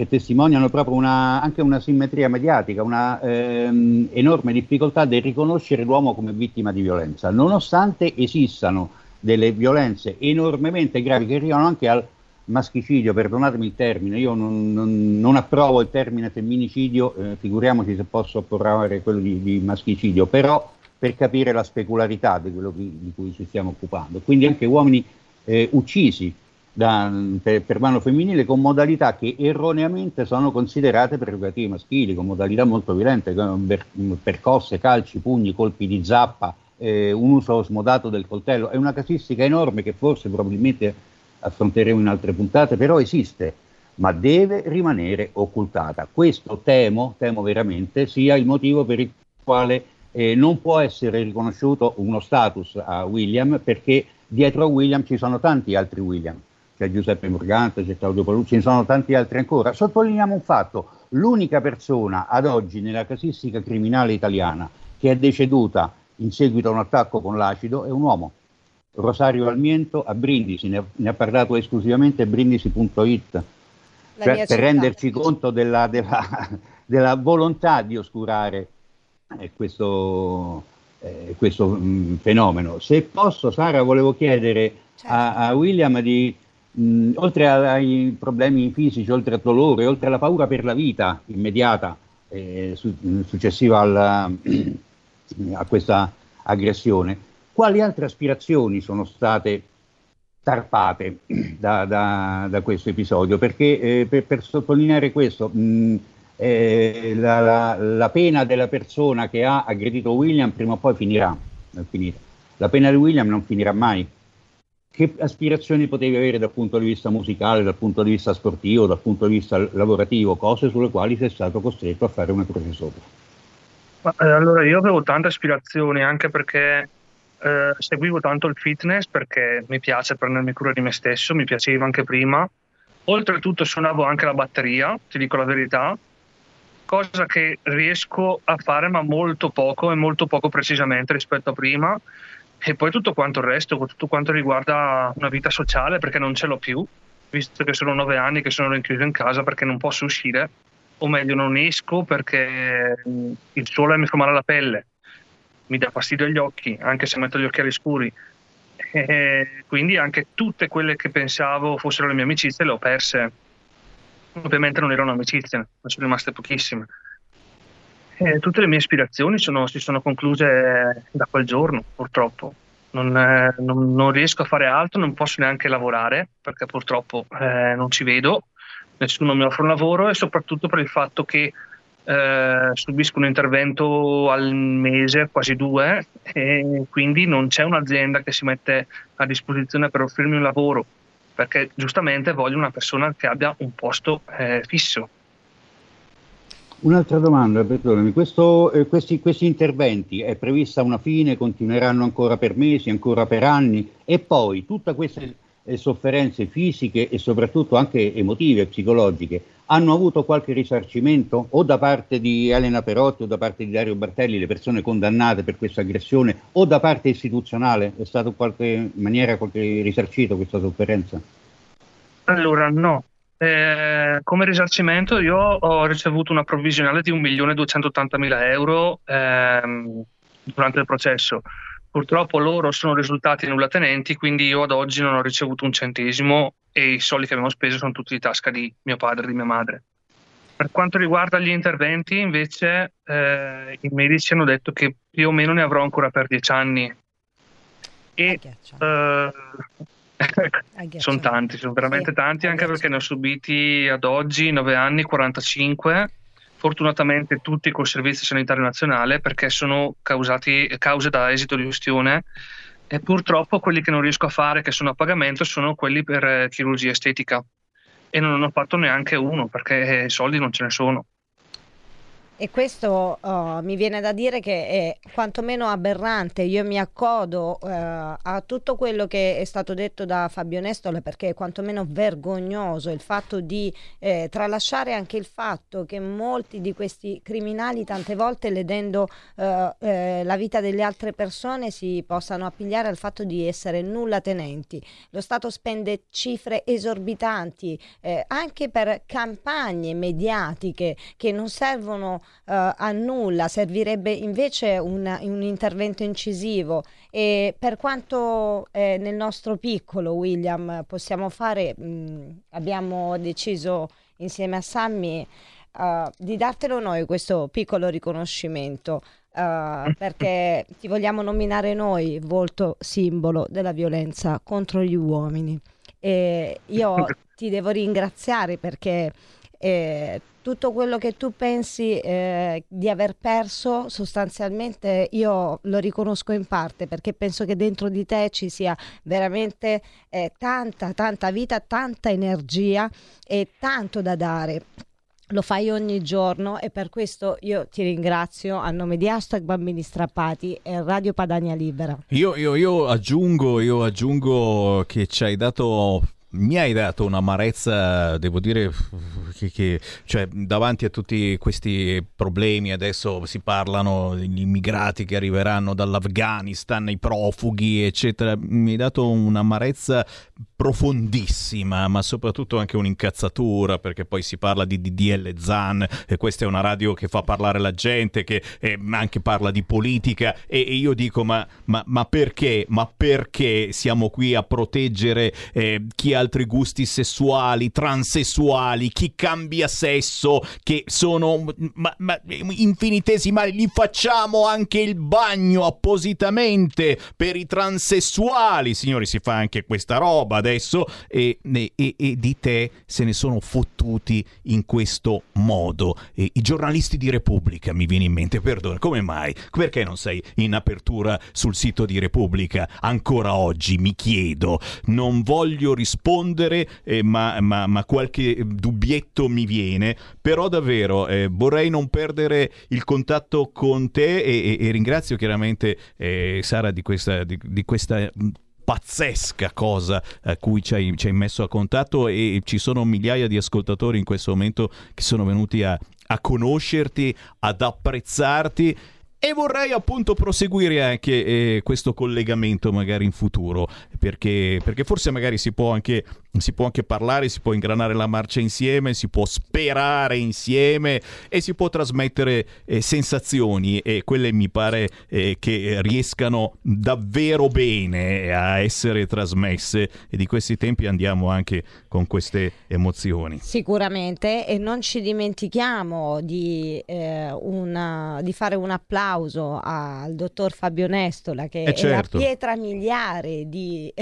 testimoniano proprio anche una simmetria mediatica, una enorme difficoltà di riconoscere l'uomo come vittima di violenza, nonostante esistano delle violenze enormemente gravi che arrivano anche al maschicidio, perdonatemi il termine, io non approvo il termine femminicidio, figuriamoci se posso approvare quello di maschicidio, però per capire la specularità di quello di cui ci stiamo occupando. Quindi anche uomini uccisi per mano femminile con modalità che erroneamente sono considerate prerogative maschili, con modalità molto violente, percosse, calci, pugni, colpi di zappa, un uso smodato del coltello. È una casistica enorme che forse probabilmente affronteremo in altre puntate, però esiste, ma deve rimanere occultata. Questo temo veramente sia il motivo per il quale non può essere riconosciuto uno status a William, perché dietro a William ci sono tanti altri William, c'è Giuseppe Morganti, c'è Claudio Borghi, ce ne sono tanti altri ancora. Sottolineiamo un fatto: l'unica persona ad oggi nella casistica criminale italiana che è deceduta in seguito a un attacco con l'acido è un uomo, Rosario Almiento a Brindisi, ne ha parlato esclusivamente brindisi.it, cioè, per renderci conto della volontà di oscurare questo fenomeno. Se posso, Sara, volevo chiedere a William di oltre ai problemi fisici, oltre al dolore, oltre alla paura per la vita immediata successiva a questa aggressione, quali altre aspirazioni sono state tarpate da questo episodio? Perché per sottolineare questo, la pena della persona che ha aggredito William prima o poi finirà. La pena di William non finirà mai. Che aspirazioni potevi avere dal punto di vista musicale, dal punto di vista sportivo, dal punto di vista lavorativo, cose sulle quali sei stato costretto a fare una croce sopra? Allora, io avevo tante aspirazioni, anche perché seguivo tanto il fitness, perché mi piace prendermi cura di me stesso, mi piaceva anche prima. Oltretutto suonavo anche la batteria, ti dico la verità, cosa che riesco a fare ma molto poco precisamente rispetto a prima. E poi tutto quanto il resto, tutto quanto riguarda una vita sociale, perché non ce l'ho più, visto che sono 9 anni che sono rinchiuso in casa perché non posso uscire. O meglio, non esco perché il sole mi fa male alla pelle, mi dà fastidio agli occhi, anche se metto gli occhiali scuri. E quindi anche tutte quelle che pensavo fossero le mie amicizie le ho perse. Ovviamente non erano amicizie, ne sono rimaste pochissime. E tutte le mie ispirazioni si sono concluse da quel giorno, purtroppo. Non riesco a fare altro, non posso neanche lavorare, perché purtroppo non ci vedo. Nessuno mi offre un lavoro, e soprattutto per il fatto che subisco un intervento al mese, quasi 2, e quindi non c'è un'azienda che si mette a disposizione per offrirmi un lavoro, perché giustamente voglio una persona che abbia un posto fisso. Un'altra domanda, perdonami. Questi interventi, è prevista una fine? Continueranno ancora per mesi, ancora per anni? E poi tutta questa e sofferenze fisiche e soprattutto anche emotive e psicologiche hanno avuto qualche risarcimento, o da parte di Elena Perotti o da parte di Dario Bartelli, le persone condannate per questa aggressione, o da parte istituzionale? È stato in qualche maniera risarcito questa sofferenza? Allora no, come risarcimento io ho ricevuto una provvisionale di 1.280.000 euro durante il processo. Purtroppo loro sono risultati nullatenenti, quindi io ad oggi non ho ricevuto un centesimo e i soldi che abbiamo speso sono tutti di tasca di mio padre e di mia madre. Per quanto riguarda gli interventi, invece, i medici hanno detto che più o meno ne avrò ancora per 10 anni. E sono tanti, sono veramente tanti, anche perché ne ho subiti ad oggi 9 anni, 45. Fortunatamente tutti col Servizio Sanitario Nazionale, perché sono cause da esito di ustione, e purtroppo quelli che non riesco a fare, che sono a pagamento, sono quelli per chirurgia estetica. E non ho fatto neanche uno, perché soldi non ce ne sono. E questo mi viene da dire che è quantomeno aberrante. Io mi accodo a tutto quello che è stato detto da Fabio Nestola, perché è quantomeno vergognoso il fatto di tralasciare anche il fatto che molti di questi criminali, tante volte ledendo la vita delle altre persone, si possano appigliare al fatto di essere nullatenenti. Lo Stato spende cifre esorbitanti anche per campagne mediatiche che non servono a nulla, servirebbe invece un intervento incisivo. E per quanto nel nostro piccolo, William, possiamo fare, abbiamo deciso insieme a Sammy di dartelo noi questo piccolo riconoscimento, perché ti vogliamo nominare noi volto simbolo della violenza contro gli uomini, e io ti devo ringraziare perché tutto quello che tu pensi di aver perso, sostanzialmente io lo riconosco in parte, perché penso che dentro di te ci sia veramente tanta vita, tanta energia e tanto da dare. Lo fai ogni giorno e per questo io ti ringrazio a nome di #BabbiniStrappati e Radio Padania Libera. Io aggiungo che ci hai dato... Mi hai dato un'amarezza, devo dire, che cioè, davanti a tutti questi problemi. Adesso si parlano degli immigrati che arriveranno dall'Afghanistan, i profughi, eccetera. Mi hai dato un'amarezza profondissima, ma soprattutto anche un'incazzatura, perché poi si parla di DDL Zan, e questa è una radio che fa parlare la gente, che anche parla di politica, e io dico ma perché siamo qui a proteggere chi ha altri gusti sessuali, transessuali, chi cambia sesso, che sono infinitesimali. Gli facciamo anche il bagno appositamente per i transessuali, signori, si fa anche questa roba adesso, e di te se ne sono fottuti in questo modo. E i giornalisti di Repubblica, mi viene in mente, perdona, come mai? Perché non sei in apertura sul sito di Repubblica ancora oggi, mi chiedo. Non voglio rispondere, ma qualche dubbietto mi viene, però davvero vorrei non perdere il contatto con te, e ringrazio chiaramente Sara di questa pazzesca cosa a cui ci hai messo a contatto, e ci sono migliaia di ascoltatori in questo momento che sono venuti a conoscerti, ad apprezzarti, e vorrei appunto proseguire anche questo collegamento magari in futuro, perché forse magari si può anche parlare, si può ingranare la marcia insieme, si può sperare insieme e si può trasmettere sensazioni, e quelle mi pare che riescano davvero bene a essere trasmesse, e di questi tempi andiamo anche con queste emozioni. Sicuramente, e non ci dimentichiamo di fare un applauso al dottor Fabio Nestola, che certo, è la pietra miliare di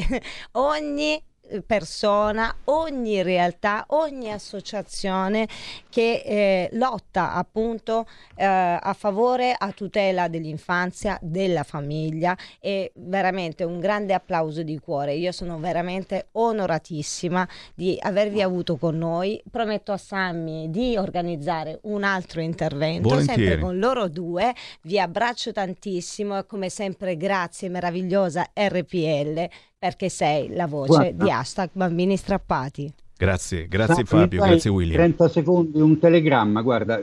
ogni persona, ogni realtà, ogni associazione che lotta appunto a favore, a tutela dell'infanzia, della famiglia. E veramente un grande applauso di cuore. Io sono veramente onoratissima di avervi avuto con noi. Prometto a Sammy di organizzare un altro intervento. Volentieri. Sempre con loro due. Vi abbraccio tantissimo e come sempre grazie, meravigliosa RPL, perché sei la voce di #BabbiniStrappati. Grazie Fabio, grazie William. 30 secondi, un telegramma, guarda,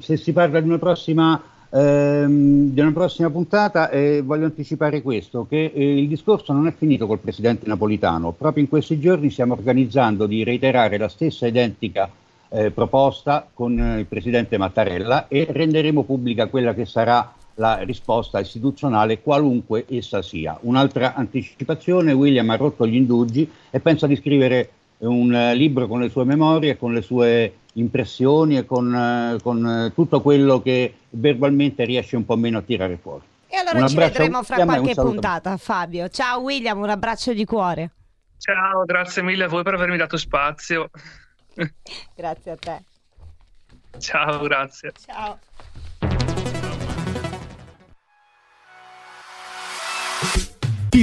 se si parla di una prossima puntata, voglio anticipare questo, che il discorso non è finito col presidente Napolitano. Proprio in questi giorni stiamo organizzando di reiterare la stessa identica proposta con il presidente Mattarella, e renderemo pubblica quella che sarà la risposta istituzionale, qualunque essa sia. Un'altra anticipazione: William ha rotto gli indugi e pensa di scrivere un libro con le sue memorie, con le sue impressioni e con tutto quello che verbalmente riesce un po' meno a tirare fuori. E allora ci vedremo fra qualche puntata, Fabio. Ciao William, un abbraccio di cuore. Ciao, grazie mille a voi per avermi dato spazio. Grazie a te. Ciao, grazie. Ciao. Chi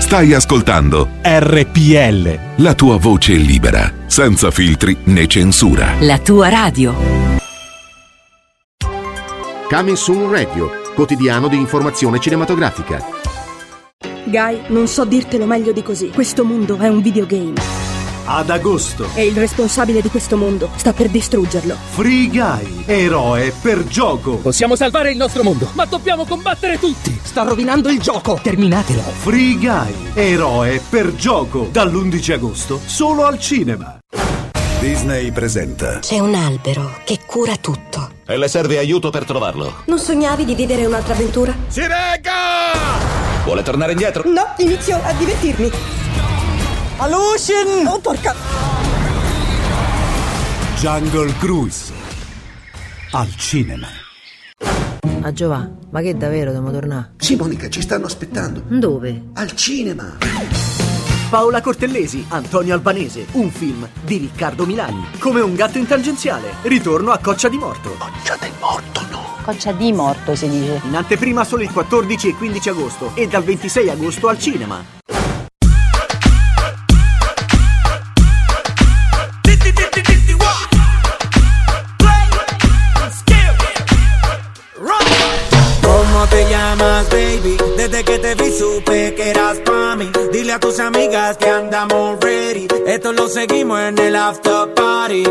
Stai ascoltando RPL, la tua voce libera, senza filtri né censura. La tua radio. Coming Soon Radio, quotidiano di informazione cinematografica. Guy, non so dirtelo meglio di così. Questo mondo è un videogame. Ad agosto. E il responsabile di questo mondo sta per distruggerlo. Free Guy, eroe per gioco. Possiamo salvare il nostro mondo, ma dobbiamo combattere tutti. Sta rovinando il gioco. Terminatelo. Free Guy, eroe per gioco. Dall'11 agosto, solo al cinema. Disney presenta. C'è un albero che cura tutto. E le serve aiuto per trovarlo. Non sognavi di vivere un'altra avventura? Si regga! Vuole tornare indietro? No, inizio a divertirmi. Alucin! Oh, porca! Jungle Cruise. Al cinema. A Giovà, ma che davvero dobbiamo tornare? Sì, Monica, ci stanno aspettando. Dove? Al cinema. Paola Cortellesi, Antonio Albanese, un film di Riccardo Milani. Come un gatto in tangenziale, ritorno a Coccia di Morto. Coccia di Morto, no? Coccia di Morto si dice. In anteprima solo il 14 e 15 agosto e dal 26 agosto al cinema. ¿Cómo te llamas, baby? Desde que te vi supe que eras pa' mí. Dile a tus amigas que andamos ready. Esto lo seguimos en el after party.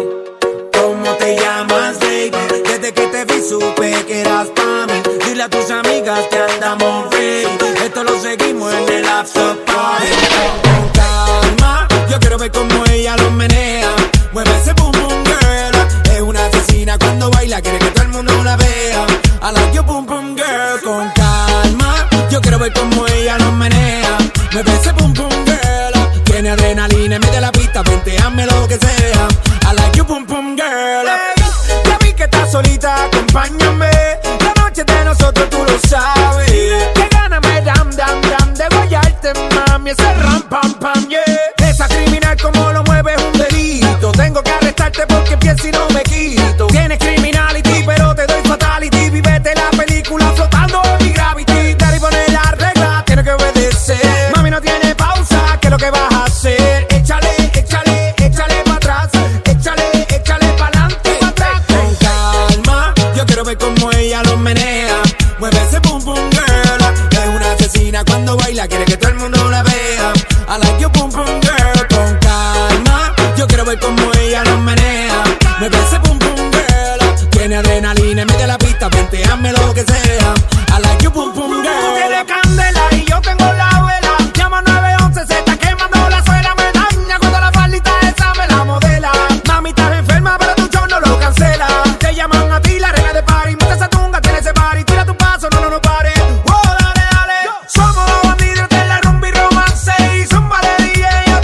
¿Cómo te llamas, baby? Desde que te vi supe que eras pa' mí. Dile a tus amigas que andamos ready. Esto lo seguimos en el after party. Con calma, yo quiero ver cómo ella lo menea. Mueve ese boom boom girl. Es una asesina cuando baila, quiere que todo el mundo la vea. I like your boom boom girl. Con calma, yo quiero ver cómo ella lo menea. Me besa boom boom girl. Tiene adrenalina, mete la pista, penteame lo que sea. I like your boom boom girl. Hey, ya vi que estás solita, acompáñame. La noche de nosotros tú lo sabes. Que gana me dam dam dam de guayarte, mami, ese ram pam pam yeah. Esa criminal como lo mueve es un delito. Tengo que arrestarte porque pienso y no me quito. Tienes criminality pero te doy fatality. Vivete la película flotando mi gravity. Dale y poner la regla, tienes que obedecer. Mami no tiene pausa, ¿qué es lo que vas a hacer? Échale, échale, échale pa' atrás. Échale, échale pa'lante, pa' atrás. Con calma, yo quiero ver cómo ella lo menea. Mueve ese boom boom girl. Es una asesina cuando baila, quiere que todo el mundo la vea. I like your boom boom girl. Con calma, yo quiero ver cómo ella lo menea. Mueve ese boom boom girl. Tiene adrenalina, mete la pista, hazme lo que sea. I like you, boom, boom, girl. Tú tienes candela y yo tengo la vela. Llama 911, se está quemando la suela. Me daña cuando la faldita esa me la modela. Mami, estás enferma, pero tu show no lo cancela. Te llaman a ti, la reina de party. Monta esa tunga, tiene ese party. Tira tu paso, no, no, no pares. Wow, dale, dale. Somos los bandidos de la rumba y romance. Y zumba de DJ, yo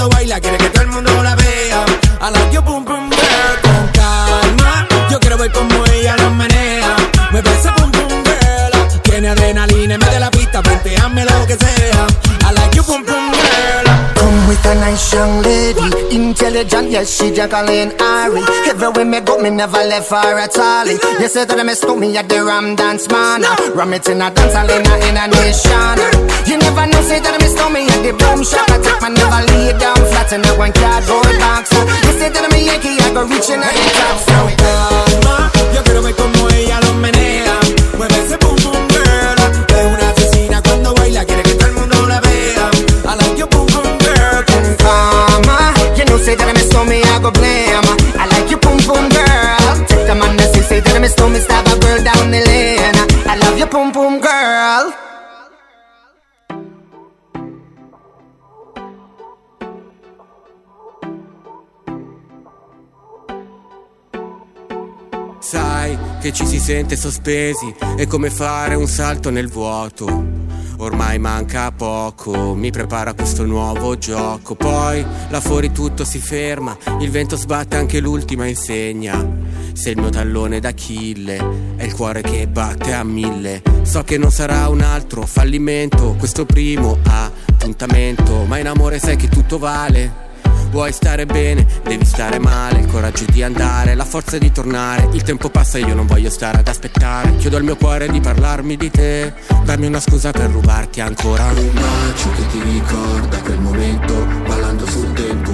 cuando baila quiere que todo el mundo la vea. A la yo pum pum girl, con calma. Yo quiero ver como ella lo menea. Me parece pum pum girl. Tiene adrenalina en medio de la pista, venteame lo que sea. A la yo pum pum girl. Come with a nice young lady, intelligent, yes she juggling Ari. Everywhere me go, me never left for a tally. You say that me stole me at the Ram Dance man. Ram it in a dance hall in a nation. You never know, say that I miss me at the boom shop. I take my never lay down flat in a one cardboard box. You say that I'm a Yankee, I go reaching out the top. So calma, yo quiero ver como ella lo menea. Mueve ese boom boom girl. Es una asesina cuando baila, quiere que todo el mundo la vea. I like your boom boom girl. Con calma, you know, say that I miss me, I go blame. I like your boom boom girl. Take the man and say that I miss me, stab a girl down the lane. I love your boom boom girl. Sai che ci si sente sospesi, è come fare un salto nel vuoto. Ormai manca poco, mi prepara questo nuovo gioco. Poi là fuori tutto si ferma, il vento sbatte anche l'ultima insegna. Se il mio tallone d'Achille è il cuore che batte a 1000. So che non sarà un altro fallimento, questo primo appuntamento. Ma in amore sai che tutto vale. Vuoi stare bene, devi stare male. Il coraggio di andare, la forza di tornare. Il tempo passa e io non voglio stare ad aspettare. Chiedo al mio cuore di parlarmi di te. Dammi una scusa per rubarti ancora. Un bacio che ti ricorda quel momento, ballando sul tempo.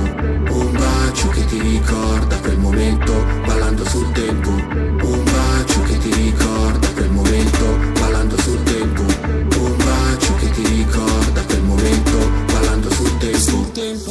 Un bacio che ti ricorda quel momento, ballando sul tempo. Un bacio che ti ricorda quel momento, ballando sul tempo. Un bacio che ti ricorda quel momento, ballando sul tempo, sul tempo.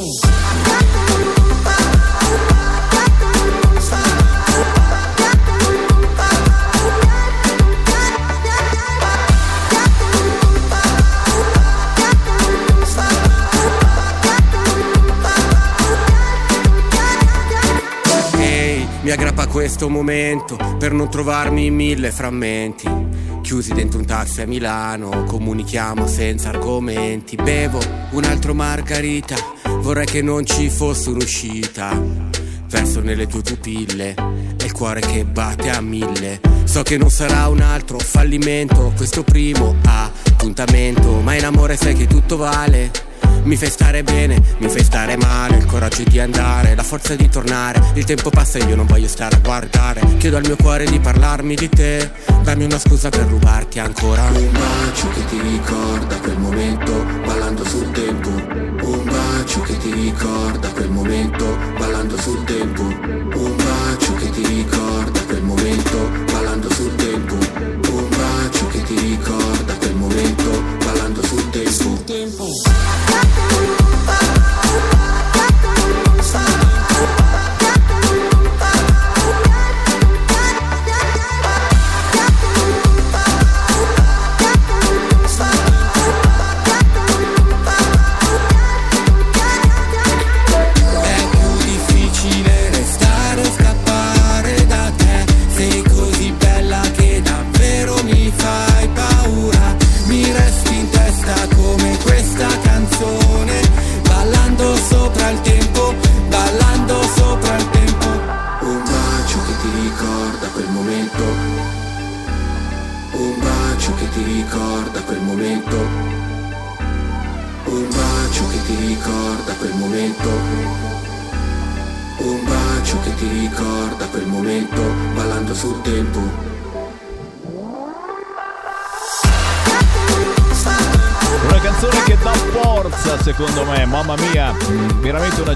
Mi aggrappa questo momento per non trovarmi in 1000 frammenti. Chiusi dentro un taxi a Milano, comunichiamo senza argomenti. Bevo un altro margarita, vorrei che non ci fosse un'uscita. Verso nelle tue pupille, è il cuore che batte a 1000. So che non sarà un altro fallimento, questo primo appuntamento. Ma in amore sai che tutto vale. Mi fai stare bene, mi fai stare male. Il coraggio di andare, la forza di tornare. Il tempo passa e io non voglio stare a guardare. Chiedo al mio cuore di parlarmi di te. Dammi una scusa per rubarti ancora. Un bacio che ti ricorda quel momento, ballando sul tempo. Un bacio che ti ricorda quel momento, ballando sul tempo. Un bacio che ti ricorda quel momento, ballando sul tempo. Un bacio che ti ricorda quel momento, ballando sul tempo, sul tempo.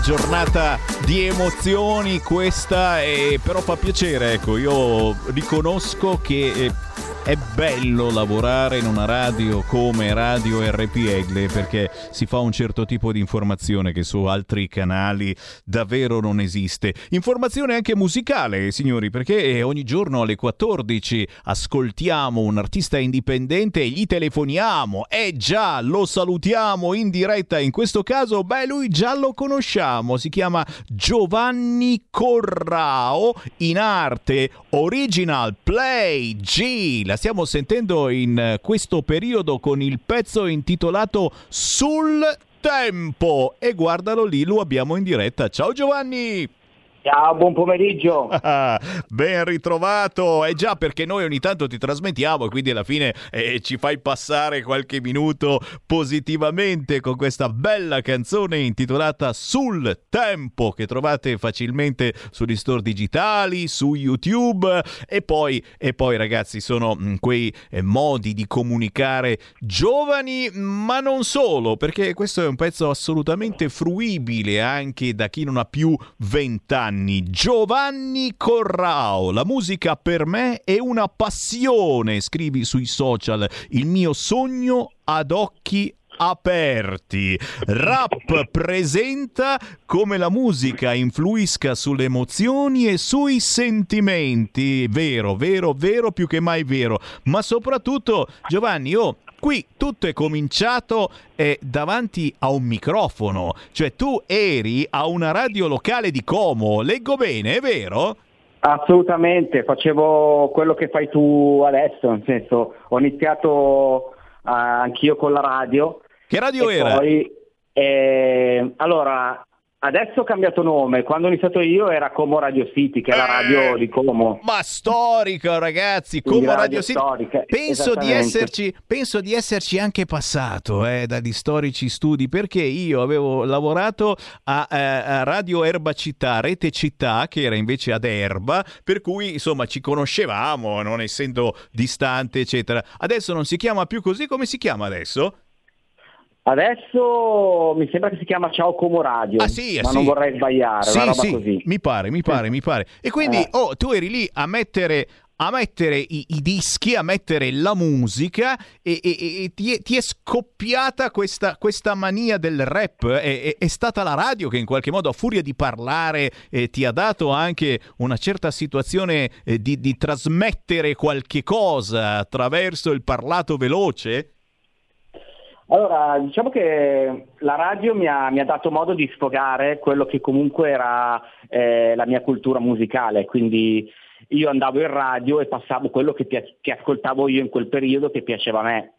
Giornata di emozioni questa, però fa piacere, ecco, io riconosco che è bello lavorare in una radio come Radio RPL, perché si fa un certo tipo di informazione che su altri canali davvero non esiste. Informazione anche musicale, signori, perché ogni giorno alle 14 ascoltiamo un artista indipendente e gli telefoniamo. E già, lo salutiamo in diretta. In questo caso, beh, lui già lo conosciamo. Si chiama Giovanni Corrao, in arte Original Play G. La stiamo sentendo in questo periodo con il pezzo intitolato Sul tempo, e guardalo lì, lo abbiamo in diretta. Ciao Giovanni! Ciao, buon pomeriggio. Ben ritrovato. È già, perché noi ogni tanto ti trasmettiamo e quindi alla fine ci fai passare qualche minuto positivamente con questa bella canzone intitolata Sul Tempo, che trovate facilmente sugli store digitali, su YouTube. E poi ragazzi, sono quei modi di comunicare giovani, ma non solo, perché questo è un pezzo assolutamente fruibile anche da chi non ha più 20 anni. Giovanni Corrao, la musica per me è una passione, scrivi sui social, il mio sogno ad occhi aperti. Rap presenta come la musica influisca sulle emozioni e sui sentimenti. Vero, vero, vero, più che mai vero. Ma soprattutto, Giovanni, qui tutto è cominciato davanti a un microfono. Cioè tu eri a una radio locale di Como, leggo bene, è vero? Assolutamente, facevo quello che fai tu adesso, nel senso, ho iniziato anch'io con la radio. Che radio era? Poi, allora, adesso ho cambiato nome, quando ho iniziato io era Como Radio City, che è la radio di Como. Ma storica, ragazzi, Como Radio City. Storica, penso di esserci anche passato dagli storici studi, perché io avevo lavorato a Radio Erba Città, Rete Città, che era invece ad Erba, per cui insomma ci conoscevamo, non essendo distante, eccetera. Adesso non si chiama più così, come si chiama adesso? Adesso mi sembra che si chiama Ciao Como Radio, sì. Non vorrei sbagliare, sì, una roba sì, così. Mi pare. E quindi tu eri lì a mettere i dischi, a mettere la musica e ti è scoppiata questa mania del rap. È stata la radio che in qualche modo, a furia di parlare, ti ha dato anche una certa situazione di trasmettere qualche cosa attraverso il parlato veloce? Allora, diciamo che la radio mi ha dato modo di sfogare quello che comunque era la mia cultura musicale, quindi io andavo in radio e passavo quello che ascoltavo io in quel periodo, che piaceva a me.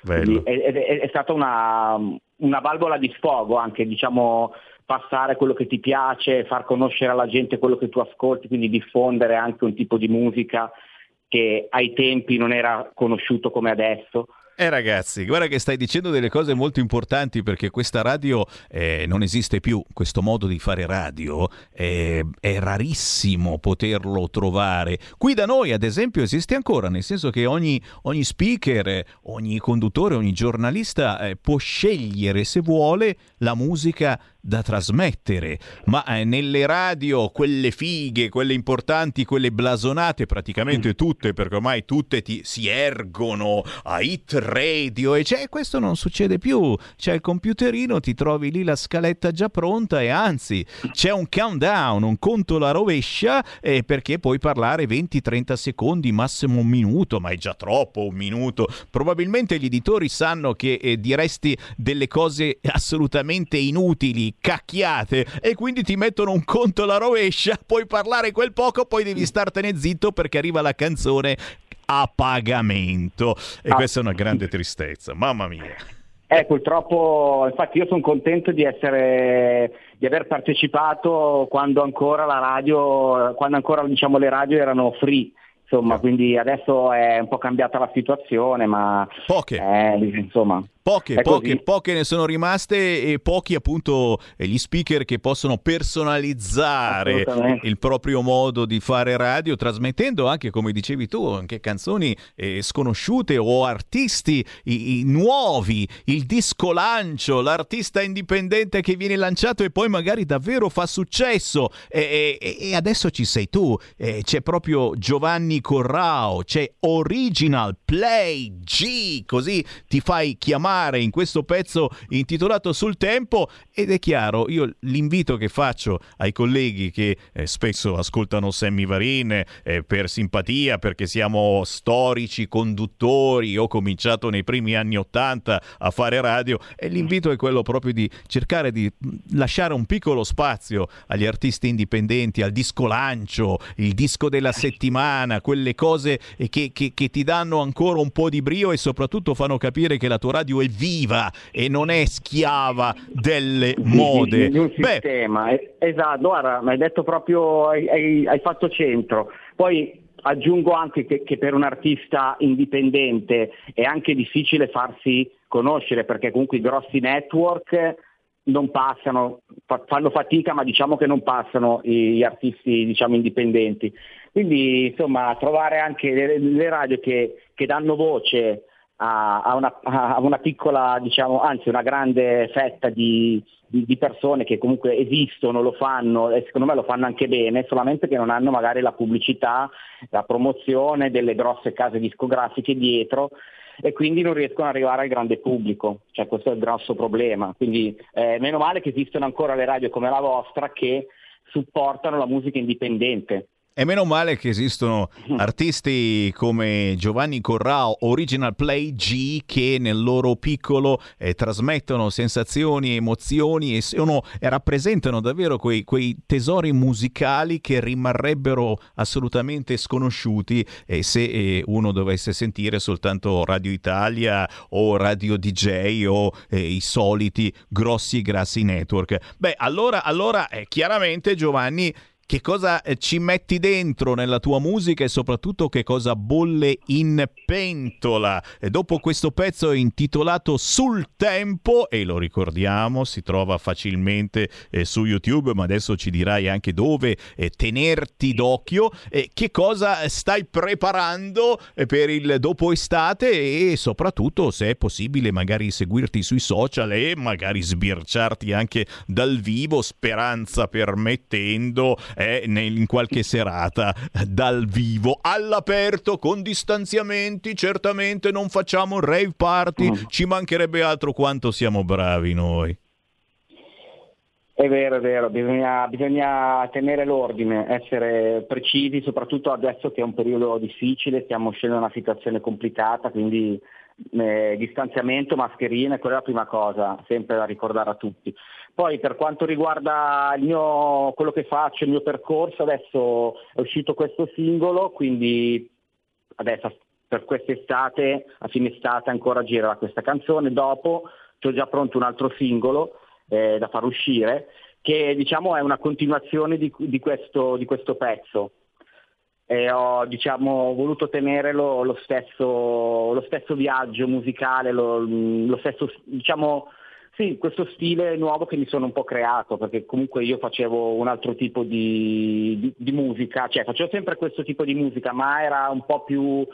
Bello. È stata una valvola di sfogo anche, diciamo, passare quello che ti piace, far conoscere alla gente quello che tu ascolti, quindi diffondere anche un tipo di musica che ai tempi non era conosciuto come adesso. Ragazzi, guarda che stai dicendo delle cose molto importanti, perché questa radio non esiste più, questo modo di fare radio è rarissimo poterlo trovare. Qui da noi ad esempio esiste ancora, nel senso che ogni speaker, ogni conduttore, ogni giornalista può scegliere se vuole la musica da trasmettere, ma nelle radio, quelle fighe, quelle importanti, quelle blasonate, praticamente tutte, perché ormai tutte si ergono a hit radio, e questo non succede più. C'è il computerino, ti trovi lì la scaletta già pronta, e anzi c'è un countdown, un conto alla rovescia, perché puoi parlare 20-30 secondi, massimo un minuto, ma è già troppo un minuto. Probabilmente gli editori sanno che diresti delle cose assolutamente inutili, cacchiate, e quindi ti mettono un conto alla rovescia, puoi parlare quel poco, poi devi startene zitto perché arriva la canzone a pagamento, e questa è una grande tristezza, mamma mia. Purtroppo, infatti io sono contento di aver partecipato quando ancora la radio, quando ancora, diciamo, le radio erano free, insomma, quindi adesso è un po' cambiata la situazione, ma poche, insomma, poche ne sono rimaste, e pochi appunto gli speaker che possono personalizzare il proprio modo di fare radio, trasmettendo anche, come dicevi tu, anche canzoni sconosciute o artisti nuovi, il disco lancio, l'artista indipendente che viene lanciato e poi magari davvero fa successo. E adesso ci sei tu, c'è proprio Giovanni Corrao, c'è Original Play G, così ti fai chiamare in questo pezzo intitolato Sul Tempo. Ed è chiaro, io l'invito che faccio ai colleghi che spesso ascoltano Sammy Varin per simpatia, perché siamo storici conduttori, io ho cominciato nei primi anni 80 a fare radio, e l'invito è quello proprio di cercare di lasciare un piccolo spazio agli artisti indipendenti, al disco lancio, il disco della settimana, quelle cose che ti danno ancora un po' di brio e soprattutto fanno capire che la tua radio è viva e non è schiava delle mode. Di un sistema. Beh. Esatto, guarda, mi hai detto proprio, hai fatto centro. Poi aggiungo anche che per un artista indipendente è anche difficile farsi conoscere, perché comunque i grossi network non passano, fanno fatica, ma diciamo che non passano gli artisti, diciamo, indipendenti. Quindi insomma trovare anche le radio che danno voce a una piccola, diciamo, anzi una grande fetta di persone che comunque esistono, lo fanno, e secondo me lo fanno anche bene, solamente che non hanno magari la pubblicità, la promozione delle grosse case discografiche dietro, e quindi non riescono ad arrivare al grande pubblico, cioè questo è il grosso problema. Quindi meno male che esistono ancora le radio come la vostra che supportano la musica indipendente. E meno male che esistono artisti come Giovanni Corrao, Original Play G, che nel loro piccolo trasmettono sensazioni, emozioni e rappresentano davvero quei tesori musicali che rimarrebbero assolutamente sconosciuti se uno dovesse sentire soltanto Radio Italia o Radio DJ o i soliti grossi e grassi network. Beh, allora, chiaramente, Giovanni, che cosa ci metti dentro nella tua musica e soprattutto che cosa bolle in pentola? E dopo questo pezzo intitolato Sul Tempo, e lo ricordiamo, si trova facilmente su YouTube, ma adesso ci dirai anche dove tenerti d'occhio, che cosa stai preparando per il dopo estate e soprattutto se è possibile magari seguirti sui social e magari sbirciarti anche dal vivo, speranza permettendo, in qualche serata dal vivo all'aperto con distanziamenti. Certamente non facciamo rave party, ci mancherebbe altro, quanto siamo bravi noi. È vero, bisogna tenere l'ordine, essere precisi, soprattutto adesso che è un periodo difficile, stiamo uscendo da una situazione complicata, quindi distanziamento, mascherine, quella è la prima cosa sempre da ricordare a tutti. Poi per quanto riguarda quello che faccio, il mio percorso, adesso è uscito questo singolo, quindi adesso per quest'estate, a fine estate ancora girerà questa canzone, dopo ho già pronto un altro singolo da far uscire, che diciamo è una continuazione di questo pezzo. E ho voluto tenere lo stesso viaggio musicale, lo stesso, diciamo, sì, questo stile nuovo che mi sono un po' creato, perché comunque io facevo un altro tipo di musica, cioè facevo sempre questo tipo di musica, ma era un po' più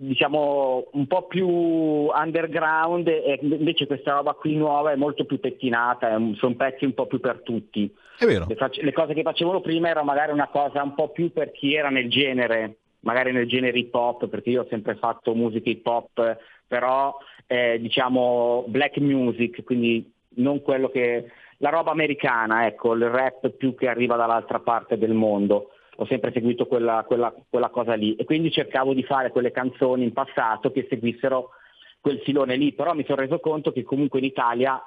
diciamo un po' più underground, e invece questa roba qui nuova è molto più pettinata, sono pezzi un po' più per tutti. È vero. Le cose che facevano prima era magari una cosa un po' più per chi era nel genere, magari nel genere hip hop, perché io ho sempre fatto musica hip hop, però diciamo black music, quindi non quello che la roba americana, ecco, il rap più che arriva dall'altra parte del mondo. Ho sempre seguito quella cosa lì, e quindi cercavo di fare quelle canzoni in passato che seguissero quel filone lì, però mi sono reso conto che comunque in Italia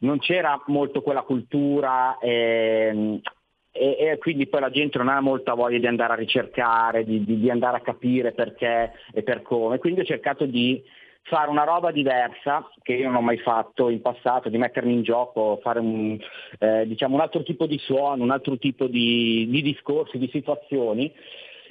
non c'era molto quella cultura e quindi poi la gente non ha molta voglia di andare a ricercare, di andare a capire perché e per come, quindi ho cercato di fare una roba diversa che io non ho mai fatto in passato, di mettermi in gioco, fare un altro tipo di suono, un altro tipo di discorsi, di situazioni,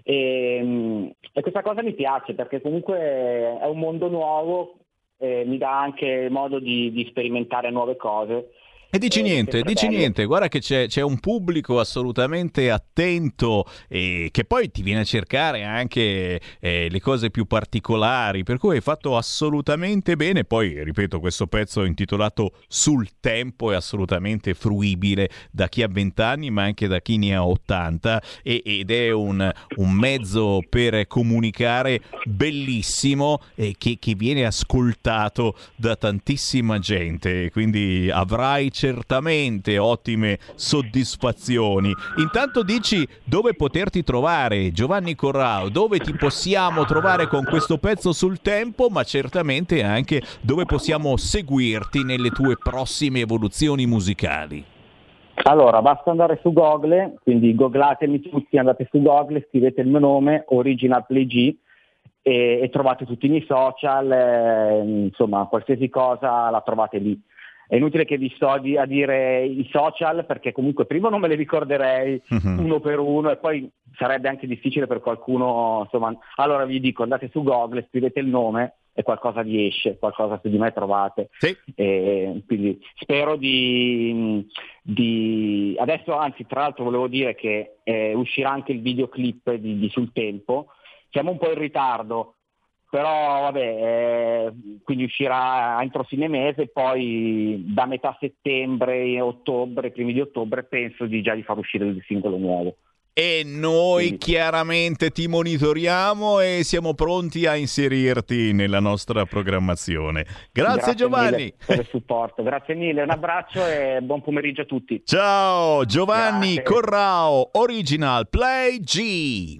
e questa cosa mi piace perché comunque è un mondo nuovo, mi dà anche modo di sperimentare nuove cose. E dici niente, guarda che c'è un pubblico assolutamente attento e che poi ti viene a cercare anche le cose più particolari, per cui hai fatto assolutamente bene. Poi, ripeto, questo pezzo intitolato Sul Tempo è assolutamente fruibile da chi ha 20 anni ma anche da chi ne ha 80, ed è un mezzo per comunicare bellissimo che viene ascoltato da tantissima gente, quindi avrai certamente ottime soddisfazioni. Intanto dici dove poterti trovare, Giovanni Corrao, dove ti possiamo trovare con questo pezzo Sul Tempo, ma certamente anche dove possiamo seguirti nelle tue prossime evoluzioni musicali. Allora, basta andare su Google, quindi googlatemi tutti, andate su Google, scrivete il mio nome, Original Play G, e trovate tutti i miei social, insomma qualsiasi cosa la trovate lì. È inutile che vi sto a dire i social perché comunque prima non me li ricorderei uno per uno e poi sarebbe anche difficile per qualcuno, insomma. Allora vi dico, andate su Google, scrivete il nome e qualcosa vi esce, qualcosa su di me trovate. Sì. E quindi spero di... Adesso, anzi, tra l'altro volevo dire che uscirà anche il videoclip di Sul Tempo. Siamo un po' in ritardo, però vabbè, quindi uscirà entro fine mese, poi da metà settembre, ottobre, primi di ottobre penso di già di far uscire il singolo nuovo. E noi quindi chiaramente ti monitoriamo e siamo pronti a inserirti nella nostra programmazione. Grazie Giovanni mille per il supporto, grazie mille, un abbraccio e buon pomeriggio a tutti. Ciao Giovanni Corrao, Original Play G.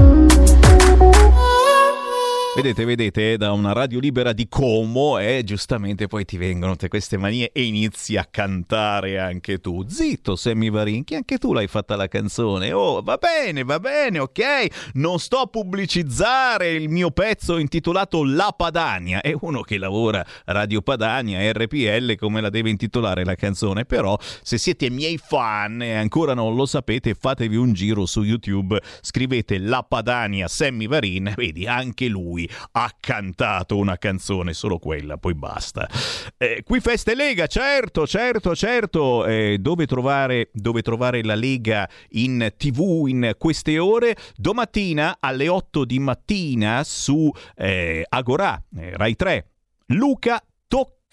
Vedete, da una radio libera di Como giustamente poi ti vengono tutte queste manie e inizi a cantare anche tu. Zitto Sammy Varin, che anche tu l'hai fatta la canzone. Oh, va bene, ok, non sto a pubblicizzare il mio pezzo intitolato La Padania. È uno che lavora Radio Padania, RPL, come la deve intitolare la canzone. Però se siete miei fan e ancora non lo sapete, fatevi un giro su YouTube, scrivete La Padania Sammy Varin, vedi anche lui ha cantato una canzone, solo quella, poi basta. Qui Feste Lega, certo. Dove trovare la Lega in TV in queste ore? Domattina alle 8 di mattina su Agorà, Rai 3, Luca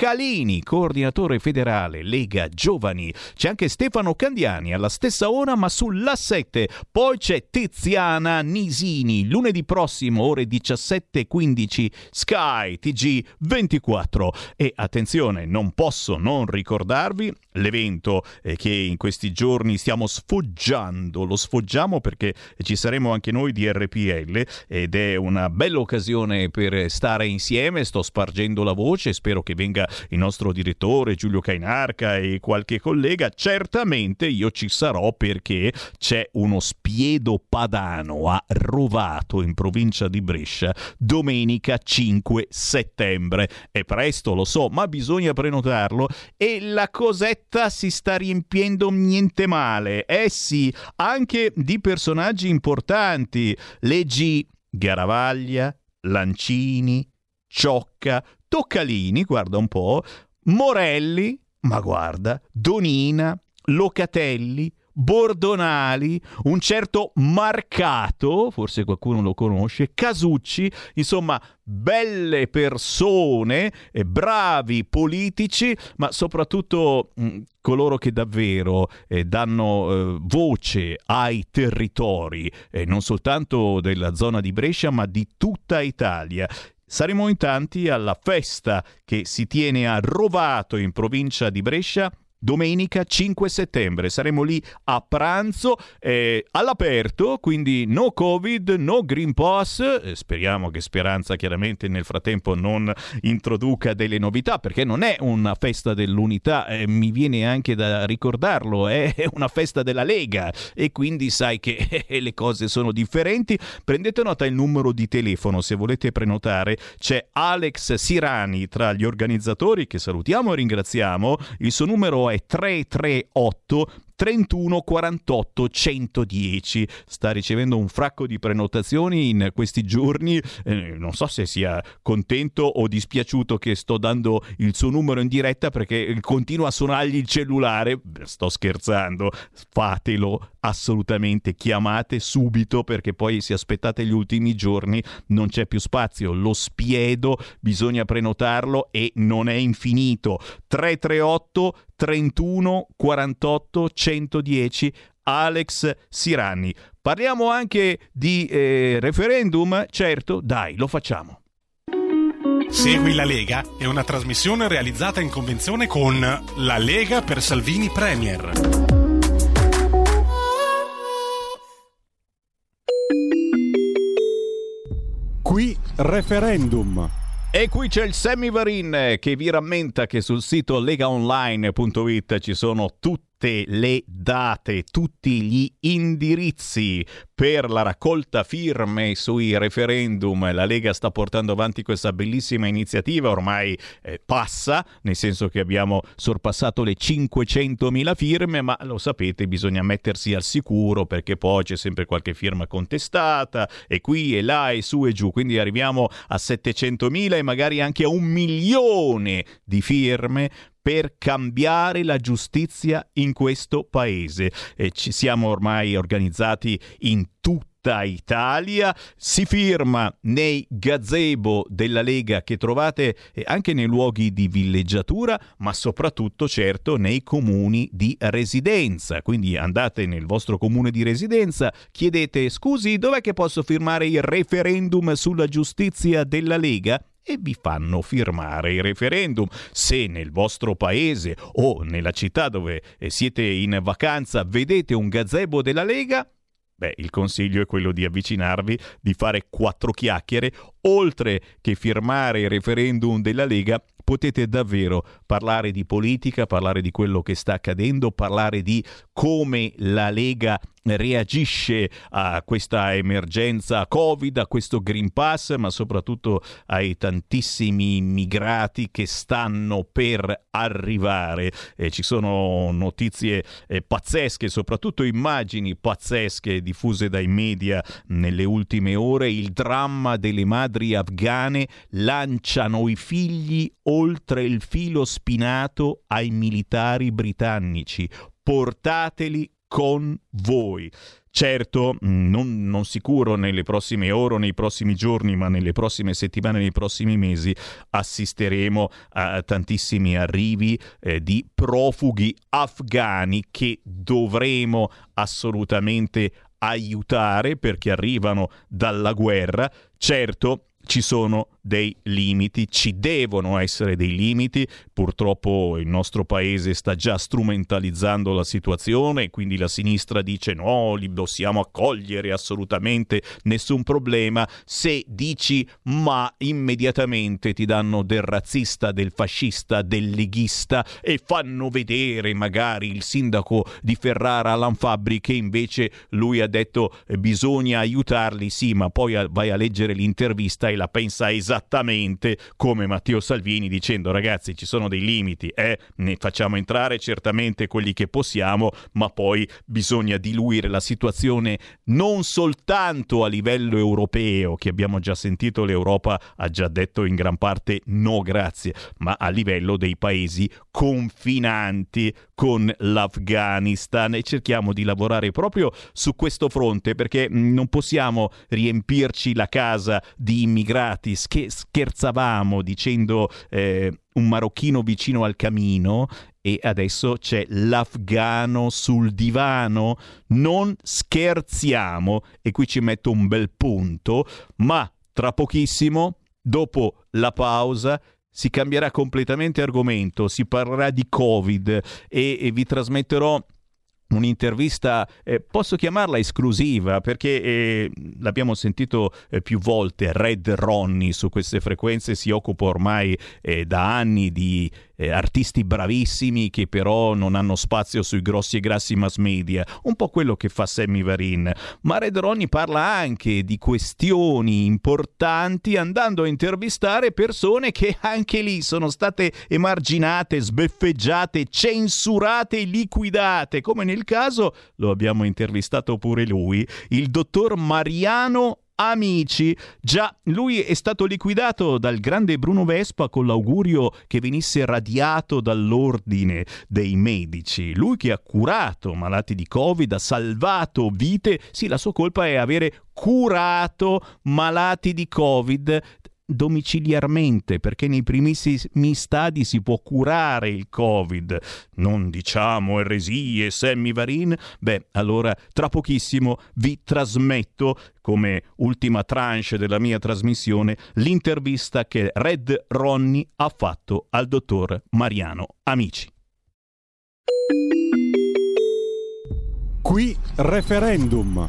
Toccalini, coordinatore federale Lega Giovani. C'è anche Stefano Candiani alla stessa ora ma sulla 7. Poi c'è Tiziana Nisini lunedì prossimo ore 17:15 Sky TG24. E attenzione, non posso non ricordarvi l'evento che in questi giorni stiamo sfoggiando, lo sfoggiamo perché ci saremo anche noi di RPL ed è una bella occasione per stare insieme. Sto spargendo la voce, spero che venga il nostro direttore Giulio Cainarca e qualche collega. Certamente io ci sarò perché c'è uno spiedo padano a Rovato in provincia di Brescia domenica 5 settembre. È presto, lo so, ma bisogna prenotarlo e la cosetta si sta riempiendo niente male, sì, anche di personaggi importanti. Leggi Garavaglia, Lancini, Ciocca, Toccalini, guarda un po', Morelli, ma guarda, Donina, Locatelli, Bordonali, un certo Marcato, forse qualcuno lo conosce, Casucci, insomma belle persone, bravi politici, ma soprattutto coloro che davvero danno voce ai territori, non soltanto della zona di Brescia ma di tutta Italia. Saremo in tanti alla festa che si tiene a Rovato in provincia di Brescia domenica 5 settembre. Saremo lì a pranzo, all'aperto, quindi no Covid, no Green Pass. Speriamo che Speranza chiaramente nel frattempo non introduca delle novità, perché non è una festa dell'unità, mi viene anche da ricordarlo, è una festa della Lega e quindi sai che le cose sono differenti. Prendete nota il numero di telefono se volete prenotare. C'è Alex Sirani tra gli organizzatori, che salutiamo e ringraziamo. Il suo numero è 338 31 48 110. Sta ricevendo un fracco di prenotazioni in questi giorni, non so se sia contento o dispiaciuto che sto dando il suo numero in diretta perché continua a suonargli il cellulare. Sto scherzando, fatelo assolutamente, chiamate subito perché poi se aspettate gli ultimi giorni non c'è più spazio. Lo spiedo bisogna prenotarlo e non è infinito. 338 31 48 110, Alex Sirani. Parliamo anche di referendum? Certo, dai, lo facciamo. Segui la Lega è una trasmissione realizzata in convenzione con La Lega per Salvini Premier. Qui referendum. E qui c'è il Sammy Varin che vi rammenta che sul sito legaonline.it ci sono tutti tutte le date, tutti gli indirizzi per la raccolta firme sui referendum. La Lega sta portando avanti questa bellissima iniziativa, ormai passa, nel senso che abbiamo sorpassato le 500.000 firme, ma lo sapete, bisogna mettersi al sicuro perché poi c'è sempre qualche firma contestata e qui e là e su e giù, quindi arriviamo a 700.000 e magari anche a 1 milione di firme per cambiare la giustizia in questo paese. E ci siamo ormai organizzati in tutta Italia, si firma nei gazebo della Lega che trovate anche nei luoghi di villeggiatura, ma soprattutto certo nei comuni di residenza. Quindi andate nel vostro comune di residenza, chiedete scusi, dov'è che posso firmare il referendum sulla giustizia della Lega? E vi fanno firmare il referendum. Se nel vostro paese o nella città dove siete in vacanza vedete un gazebo della Lega, beh, il consiglio è quello di avvicinarvi, di fare 4 chiacchiere. Oltre che firmare il referendum della Lega, potete davvero parlare di politica, parlare di quello che sta accadendo, parlare di come la Lega reagisce a questa emergenza Covid, a questo Green Pass, ma soprattutto ai tantissimi immigrati che stanno per arrivare. Ci sono notizie pazzesche, soprattutto immagini pazzesche diffuse dai media nelle ultime ore. Il dramma delle madri afghane, lanciano i figli oltre il filo spinato ai militari britannici. Portateli con voi. Certo, non sicuro nelle prossime ore o nei prossimi giorni, ma nelle prossime settimane, nei prossimi mesi assisteremo a tantissimi arrivi di profughi afghani che dovremo assolutamente aiutare perché arrivano dalla guerra. Certo, ci sono dei limiti, ci devono essere dei limiti. Purtroppo il nostro paese sta già strumentalizzando la situazione e quindi la sinistra dice no, li possiamo accogliere assolutamente, nessun problema. Se dici ma, immediatamente ti danno del razzista, del fascista, del leghista e fanno vedere magari il sindaco di Ferrara Alan Fabbri che invece lui ha detto bisogna aiutarli, sì, ma poi vai a leggere l'intervista e la pensa esattamente come Matteo Salvini, dicendo ragazzi ci sono dei limiti, ne facciamo entrare certamente quelli che possiamo, ma poi bisogna diluire la situazione non soltanto a livello europeo, che abbiamo già sentito, l'Europa ha già detto in gran parte no grazie, ma a livello dei paesi confinanti con l'Afghanistan, e cerchiamo di lavorare proprio su questo fronte perché non possiamo riempirci la casa di immigrati. Scherzavamo dicendo un marocchino vicino al camino e adesso c'è l'afgano sul divano. Non scherziamo, e qui ci metto un bel punto, ma tra pochissimo, dopo la pausa, si cambierà completamente argomento, si parlerà di Covid e vi trasmetterò un'intervista, posso chiamarla esclusiva perché l'abbiamo sentito più volte, Red Ronnie su queste frequenze si occupa ormai da anni di artisti bravissimi che però non hanno spazio sui grossi e grassi mass media, un po' quello che fa Sammy Varin, ma Red Ronnie parla anche di questioni importanti andando a intervistare persone che anche lì sono state emarginate, sbeffeggiate, censurate, liquidate, come nel caso, lo abbiamo intervistato pure lui, il dottor Mariano Amici. Già, lui è stato liquidato dal grande Bruno Vespa con l'augurio che venisse radiato dall'ordine dei medici. Lui che ha curato malati di Covid, ha salvato vite. Sì, la sua colpa è avere curato malati di Covid domiciliarmente, perché nei primissimi stadi si può curare il Covid. Non diciamo eresie, Sammy Varin. Beh, allora tra pochissimo vi trasmetto, come ultima tranche della mia trasmissione, l'intervista che Red Ronnie ha fatto al dottor Mariano Amici. Qui referendum.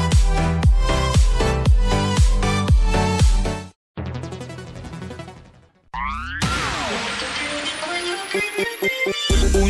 Un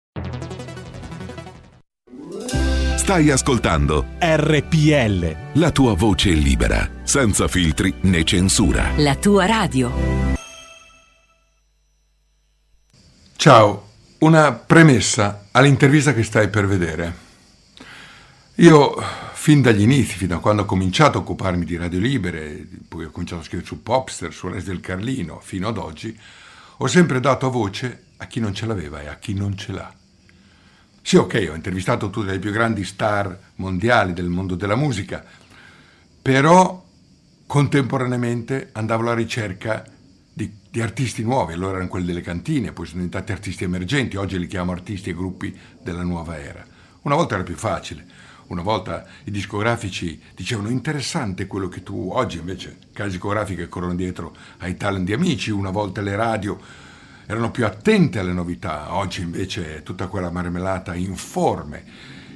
Stai ascoltando RPL, la tua voce libera, senza filtri né censura. La tua radio. Ciao, una premessa all'intervista che stai per vedere. Io, fin dagli inizi, fino a quando ho cominciato a occuparmi di radio libere, poi ho cominciato a scrivere su Popster, su Res del Carlino, fino ad oggi, ho sempre dato voce a chi non ce l'aveva e a chi non ce l'ha. Sì, ok, ho intervistato tutte le più grandi star mondiali del mondo della musica, però contemporaneamente andavo alla ricerca di artisti nuovi. Allora erano quelli delle cantine, poi sono diventati artisti emergenti, oggi li chiamo artisti e gruppi della nuova era. Una volta era più facile, una volta i discografici dicevano interessante quello che tu... Oggi invece case discografiche corrono dietro ai talent di amici, una volta le radio... erano più attente alle novità, oggi invece è tutta quella marmellata informe.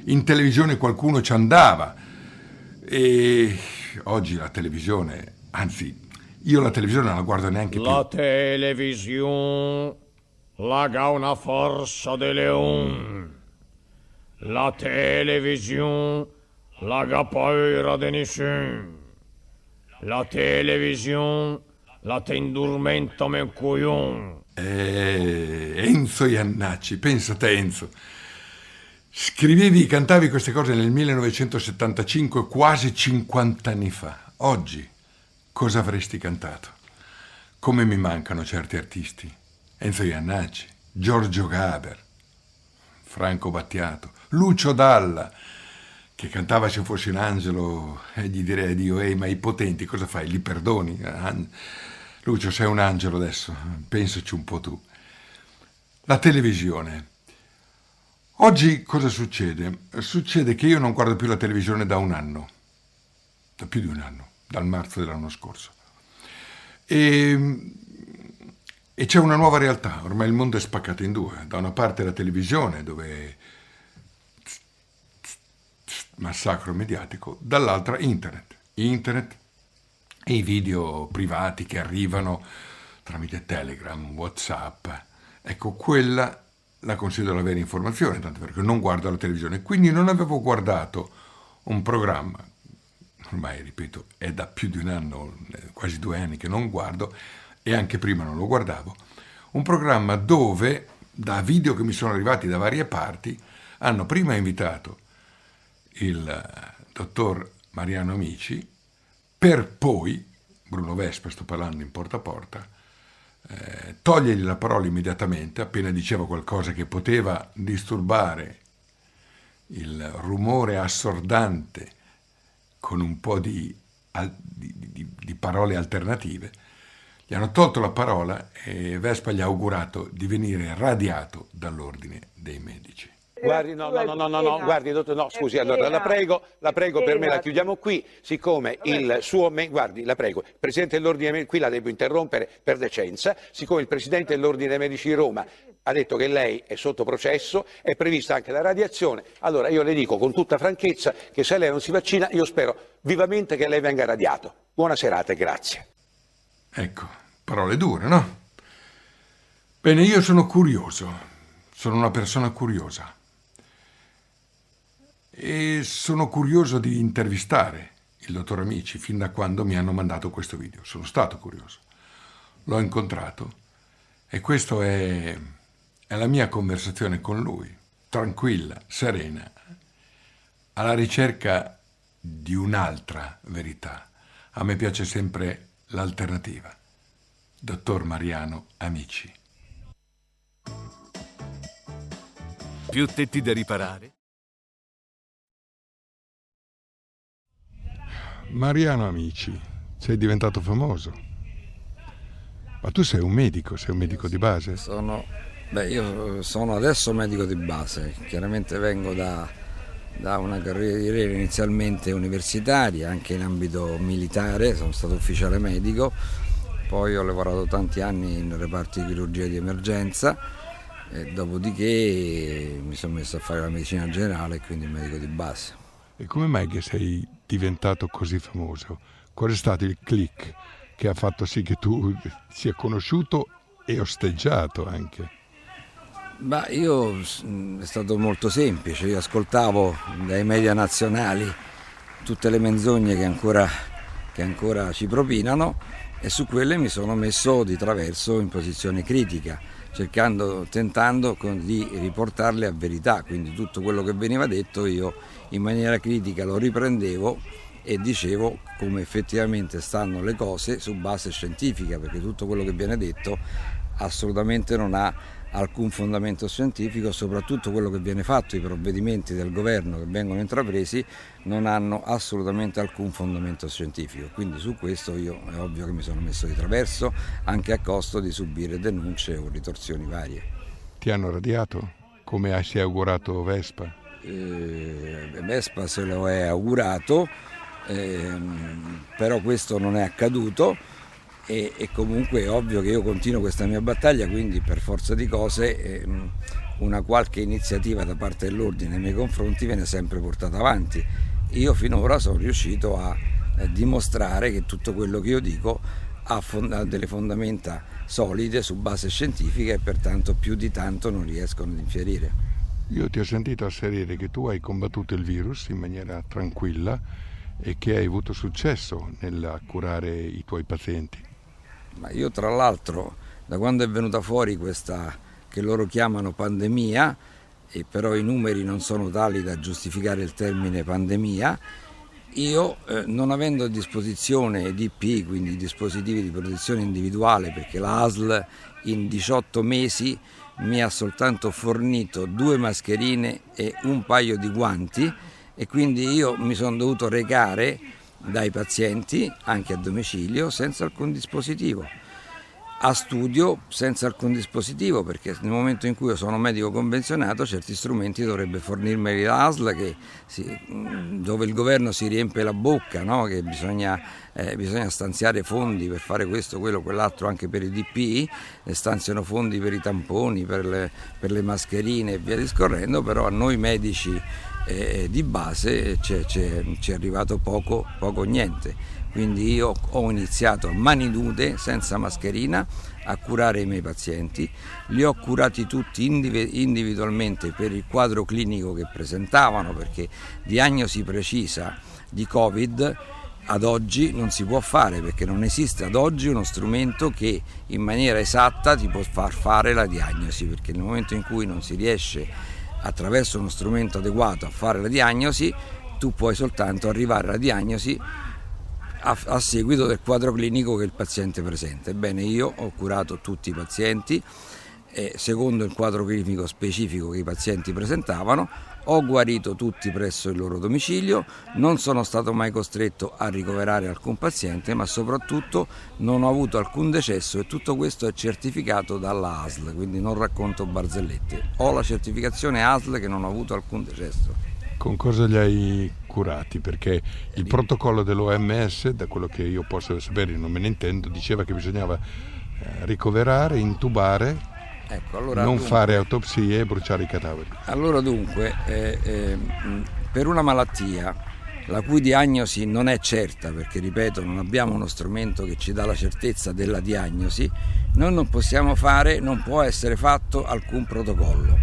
In televisione qualcuno ci andava e oggi la televisione, anzi io la televisione non la guardo neanche più. La televisione laga una forza de leon, la televisione laga paura de nessun, la televisione la t'indurmenta men coglion. Enzo Iannacci, pensa te Enzo, scrivevi, cantavi queste cose nel 1975, quasi 50 anni fa. Oggi cosa avresti cantato? Come mi mancano certi artisti, Enzo Iannacci, Giorgio Gaber, Franco Battiato, Lucio Dalla, che cantava Se fossi un angelo e gli direi a Dio, ehi, ma i potenti cosa fai, li perdoni? Lucio, sei un angelo adesso, pensaci un po' tu. La televisione. Oggi cosa succede? Succede che io non guardo più la televisione da un anno, da più di un anno, dal marzo dell'anno scorso. E c'è una nuova realtà, ormai il mondo è spaccato in due. Da una parte la televisione, dove massacro mediatico, dall'altra internet. E i video privati che arrivano tramite Telegram, WhatsApp. Ecco, quella la considero la vera informazione, tanto perché non guardo la televisione. Quindi non avevo guardato un programma, ormai ripeto, è da più di un anno, quasi 2 anni che non guardo, e anche prima non lo guardavo, un programma dove, da video che mi sono arrivati da varie parti, hanno prima invitato il dottor Mariano Amici, per poi, Bruno Vespa, sto parlando in Porta a Porta, togliergli la parola immediatamente, appena diceva qualcosa che poteva disturbare il rumore assordante con un po' di parole alternative, gli hanno tolto la parola e Vespa gli ha augurato di venire radiato dall'ordine dei medici. Guardi, no, guardi, dottore, no, scusi, allora la prego, per me la chiudiamo qui, siccome il suo, guardi, la prego, il Presidente dell'Ordine Medici, qui la devo interrompere per decenza, siccome il Presidente dell'Ordine Medici di Roma ha detto che lei è sotto processo, è prevista anche la radiazione, allora io le dico con tutta franchezza che se lei non si vaccina, io spero vivamente che lei venga radiato. Buona serata e grazie. Ecco, parole dure, no? Bene, io sono curioso, sono una persona curiosa. E sono curioso di intervistare il dottor Amici fin da quando mi hanno mandato questo video. Sono stato curioso, l'ho incontrato e questa è la mia conversazione con lui, tranquilla, serena, alla ricerca di un'altra verità. A me piace sempre l'alternativa. Dottor Mariano Amici. più tetti da riparare. Mariano Amici, sei diventato famoso. Ma tu sei un medico di base? Io sono adesso medico di base. Chiaramente vengo da una carriera inizialmente universitaria, anche in ambito militare, sono stato ufficiale medico, poi ho lavorato tanti anni in reparti di chirurgia di emergenza e dopodiché mi sono messo a fare la medicina generale, quindi medico di base. E come mai che sei diventato così famoso? Qual è stato il click che ha fatto sì che tu sia conosciuto e osteggiato anche? Io è stato molto semplice, io ascoltavo dai media nazionali tutte le menzogne che ancora ci propinano e su quelle mi sono messo di traverso in posizione critica, tentando di riportarle a verità, quindi tutto quello che veniva detto io in maniera critica lo riprendevo e dicevo come effettivamente stanno le cose su base scientifica, perché tutto quello che viene detto assolutamente non ha alcun fondamento scientifico, soprattutto quello che viene fatto, i provvedimenti del governo che vengono intrapresi non hanno assolutamente alcun fondamento scientifico, quindi su questo io è ovvio che mi sono messo di traverso anche a costo di subire denunce o ritorsioni varie. Ti hanno radiato? Come si è augurato Vespa? Vespa se lo è augurato, però questo non è accaduto. E comunque è ovvio che io continuo questa mia battaglia, quindi per forza di cose una qualche iniziativa da parte dell'ordine nei miei confronti viene sempre portata avanti. Io finora sono riuscito a dimostrare che tutto quello che io dico ha delle fondamenta solide su base scientifica e pertanto più di tanto non riescono ad infierire. Io ti ho sentito asserire che tu hai combattuto il virus in maniera tranquilla e che hai avuto successo nel curare i tuoi pazienti. Io tra l'altro, da quando è venuta fuori questa che loro chiamano pandemia, e però i numeri non sono tali da giustificare il termine pandemia, io non avendo a disposizione DPI, quindi dispositivi di protezione individuale, perché la ASL in 18 mesi mi ha soltanto fornito 2 mascherine e un paio di guanti, e quindi io mi sono dovuto recare dai pazienti anche a domicilio senza alcun dispositivo, a studio senza alcun dispositivo, perché nel momento in cui io sono medico convenzionato certi strumenti dovrebbe fornirmeli l'ASL, dove il governo si riempie la bocca, no? Che bisogna stanziare fondi per fare questo, quello, quell'altro, anche per i DPI stanziano fondi per i tamponi, per le mascherine e via discorrendo, però a noi medici di base ci è arrivato poco niente, quindi io ho iniziato a mani nude, senza mascherina, a curare i miei pazienti, li ho curati tutti individualmente per il quadro clinico che presentavano, perché diagnosi precisa di Covid ad oggi non si può fare, perché non esiste ad oggi uno strumento che in maniera esatta ti può far fare la diagnosi, perché nel momento in cui non si riesce attraverso uno strumento adeguato a fare la diagnosi, tu puoi soltanto arrivare alla diagnosi a seguito del quadro clinico che il paziente presenta. Ebbene, io ho curato tutti i pazienti secondo il quadro clinico specifico che i pazienti presentavano, ho guarito tutti presso il loro domicilio, non sono stato mai costretto a ricoverare alcun paziente, ma soprattutto non ho avuto alcun decesso e tutto questo è certificato dalla ASL, quindi non racconto barzellette. Ho la certificazione ASL che non ho avuto alcun decesso. Con cosa li hai curati? Perché il protocollo dell'OMS, da quello che io posso sapere, non me ne intendo, diceva che bisognava ricoverare, intubare, fare autopsie e bruciare i cadaveri. Allora dunque, per una malattia la cui diagnosi non è certa, perché ripeto non abbiamo uno strumento che ci dà la certezza della diagnosi, noi non possiamo fare, non può essere fatto alcun protocollo.